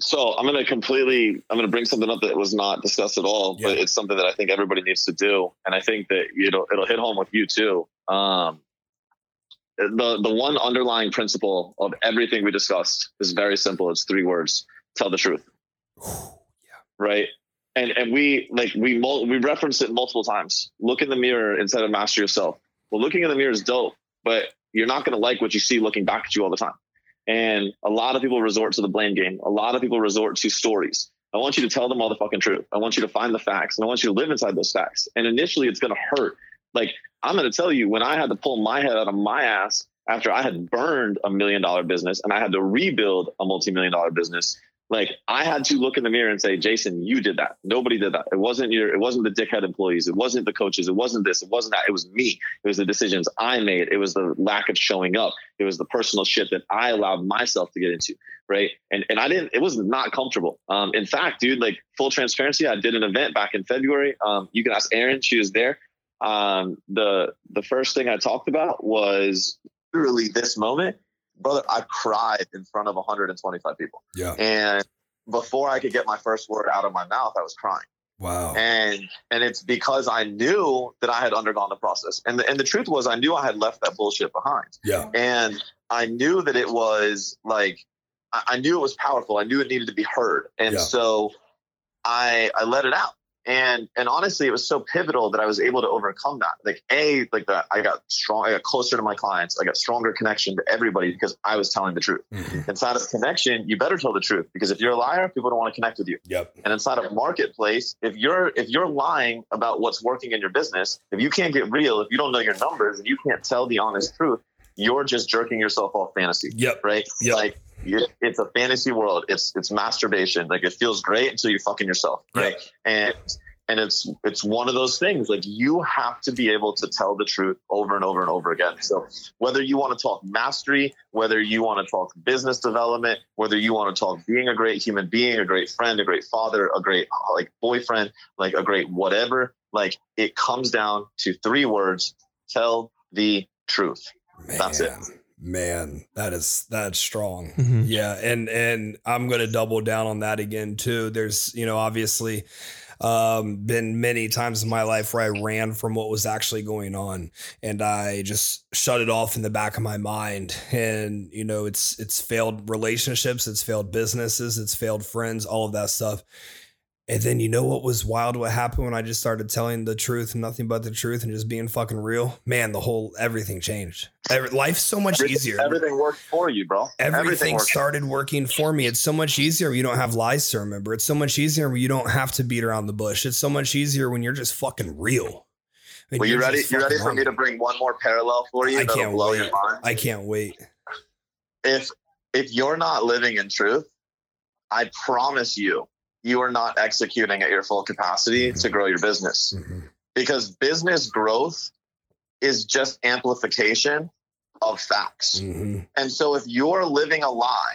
So I'm going to completely, I'm going to bring something up that was not discussed at all, yeah. but it's something that I think everybody needs to do. And I think that, you know, it'll hit home with you too. Um, the, the one underlying principle of everything we discussed is very simple. It's three words: tell the truth. Right. And, and we like, we, mul- we referenced it multiple times. Look in the mirror instead of master yourself. Well, looking in the mirror is dope, but you're not going to like what you see looking back at you all the time. And a lot of people resort to the blame game. A lot of people resort to stories. I want you to tell them all the fucking truth. I want you to find the facts and I want you to live inside those facts. And initially it's going to hurt, Like, I'm going to tell you, when I had to pull my head out of my ass after I had burned a million dollar business and I had to rebuild a multi-million dollar business, like, I had to look in the mirror and say, Jason, you did that. Nobody did that. It wasn't your, it wasn't the dickhead employees. It wasn't the coaches. It wasn't this. It wasn't that. It was me. It was the decisions I made. It was the lack of showing up. It was the personal shit that I allowed myself to get into. Right. And, and I didn't, it was not comfortable. Um, in fact, dude, like, full transparency, I did an event back in February. Um, you can ask Erin, she was there. Um, the, the first thing I talked about was literally this moment. Brother, I cried in front of one hundred twenty-five people. Yeah. And before I could get my first word out of my mouth, I was crying. Wow. And and it's because I knew that I had undergone the process. And the, and the truth was, I knew I had left that bullshit behind. Yeah. And I knew that it was like, I, I knew it was powerful. I knew it needed to be heard. And yeah. so I I let it out. And and honestly, it was so pivotal that I was able to overcome that. Like, A, like that I got strong, I got closer to my clients. I got stronger connection to everybody because I was telling the truth. Mm-hmm. Inside of connection, you better tell the truth, because if you're a liar, people don't want to connect with you. Yep. And inside of marketplace, if you're if you're lying about what's working in your business, if you can't get real, if you don't know your numbers, and you can't tell the honest truth, you're just jerking yourself off fantasy. Yep. Right? Yep. Like, it's a fantasy world. It's it's masturbation. Like, it feels great until you're fucking yourself, right? Yeah. And and it's it's one of those things. Like, you have to be able to tell the truth over and over and over again. So whether you want to talk mastery, whether you want to talk business development, whether you want to talk being a great human being, a great friend, a great father, a great like boyfriend, like a great whatever, like, it comes down to three words: tell the truth. Man. That's it. Man, that is, that's strong. Mm-hmm. Yeah. And, and I'm going to double down on that again too. There's, you know, obviously, um, been many times in my life where I ran from what was actually going on, and I just shut it off in the back of my mind. And, you know, it's, it's failed relationships, it's failed businesses, it's failed friends, all of that stuff. And then, you know, what was wild, what happened when I just started telling the truth and nothing but the truth and just being fucking real, man, the whole, everything changed. Every, life's so much everything, easier. Everything worked for you, bro. Everything, everything started working for me. It's so much easier when you don't have lies to remember. It's so much easier when you don't have to beat around the bush. It's so much easier when you're just fucking real. I mean, well, you ready? You ready for me to bring one more parallel for you? I can't blow wait. your mind. I can't wait. If, if you're not living in truth, I promise you, you are not executing at your full capacity mm-hmm. to grow your business mm-hmm. because business growth is just amplification of facts. Mm-hmm. And so if you're living a lie,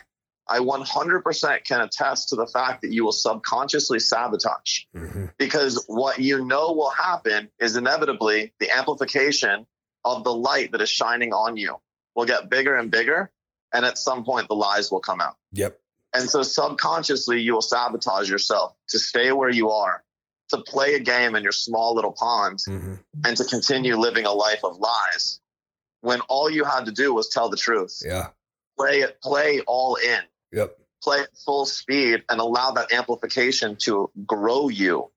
I one hundred percent can attest to the fact that you will subconsciously sabotage mm-hmm. because what you know will happen is inevitably the amplification of the light that is shining on you will get bigger and bigger. And at some point the lies will come out. Yep. And so subconsciously, you will sabotage yourself to stay where you are, to play a game in your small little pond, mm-hmm. and to continue living a life of lies when all you had to do was tell the truth. Yeah. Play it, play all in. Yep. Play at full speed and allow that amplification to grow you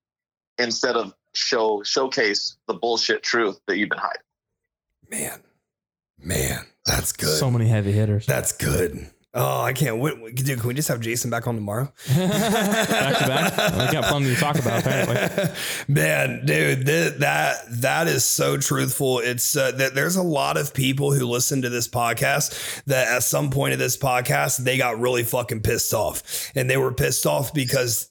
instead of show showcase the bullshit truth that you've been hiding. Man, man, that's good. So many heavy hitters. That's good. Oh, I can't wait. Dude, can we just have Jason back on tomorrow? Back to back. We got plenty to talk about, apparently. Man, dude, th- that that is so truthful. It's uh, th- There's a lot of people who listen to this podcast that at some point of this podcast, they got really fucking pissed off. And they were pissed off because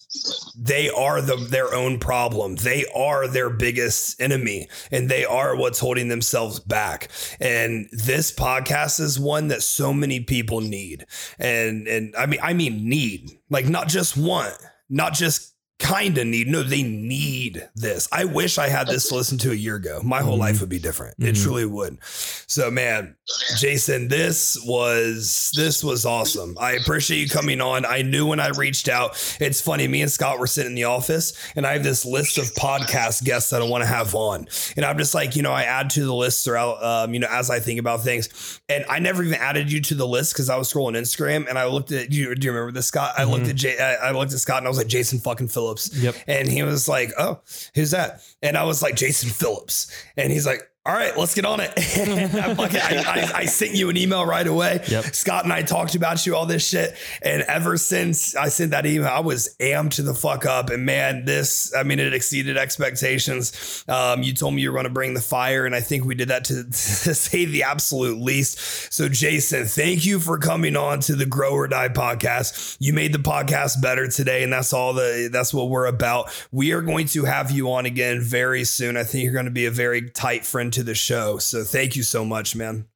they are the, their own problem. They are their biggest enemy, and they are what's holding themselves back. And this podcast is one that so many people need. And, and I mean, I mean, need, like, not just want, not just kind of need. No, they need this. I wish I had this to listen to a year ago. My whole mm-hmm. life would be different. Mm-hmm. It truly would. So, man, Jason, this was this was awesome. I appreciate you coming on. I knew when I reached out. It's funny. Me and Scott were sitting in the office, and I have this list of podcast guests that I want to have on. And I'm just like, you know, I add to the list throughout, um, you know, as I think about things. And I never even added you to the list because I was scrolling Instagram, and I looked at you. Do you remember this, Scott? I mm-hmm. looked at J- I looked at Scott, and I was like, Jason fucking Phillips. Yep. And he was like, oh, who's that? And I was like, Jason Phillips. And he's like, all right, let's get on it. I, I, I sent you an email right away. Yep. Scott and I talked about you, all this shit. And ever since I sent that email, I was amped to the fuck up. And man, this, I mean, it exceeded expectations. Um, you told me you were going to bring the fire. And I think we did that to, to say the absolute least. So Jason, thank you for coming on to the Grow or Die podcast. You made the podcast better today. And that's all the, that's what we're about. We are going to have you on again very soon. I think you're going to be a very tight friend to the show. So thank you so much, man.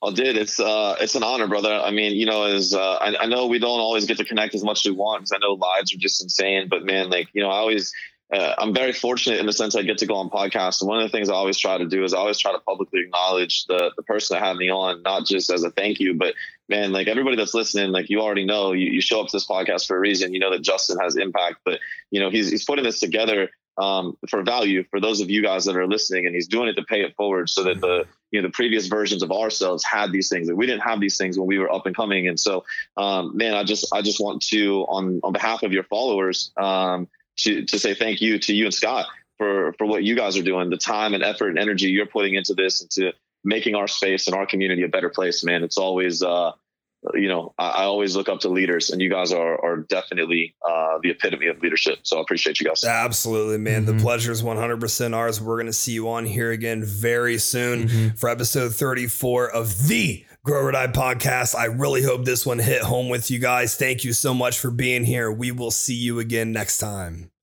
Oh, dude, it's uh, it's an honor, brother. I mean, you know, as uh, I, I know we don't always get to connect as much as we want because I know lives are just insane. But man, like, you know, I always uh, I'm very fortunate in the sense I get to go on podcasts. And one of the things I always try to do is I always try to publicly acknowledge the the person that had me on, not just as a thank you, but man, like everybody that's listening, like you already know, you, you show up to this podcast for a reason. You know that Justin has impact, but you know he's he's putting this together um, for value for those of you guys that are listening, and he's doing it to pay it forward so that the, you know, the previous versions of ourselves had these things that we didn't have these things when we were up and coming. And so, um, man, I just, I just want to, on, on behalf of your followers, um, to, to say thank you to you and Scott for, for what you guys are doing, the time and effort and energy you're putting into this, into making our space and our community a better place, man. It's always, uh, you know, I, I always look up to leaders, and you guys are are definitely uh, the epitome of leadership. So I appreciate you guys. Absolutely, man. Mm-hmm. The pleasure is one hundred percent ours. We're going to see you on here again very soon mm-hmm. for episode thirty-four of the Grow or Die podcast. I really hope this one hit home with you guys. Thank you so much for being here. We will see you again next time.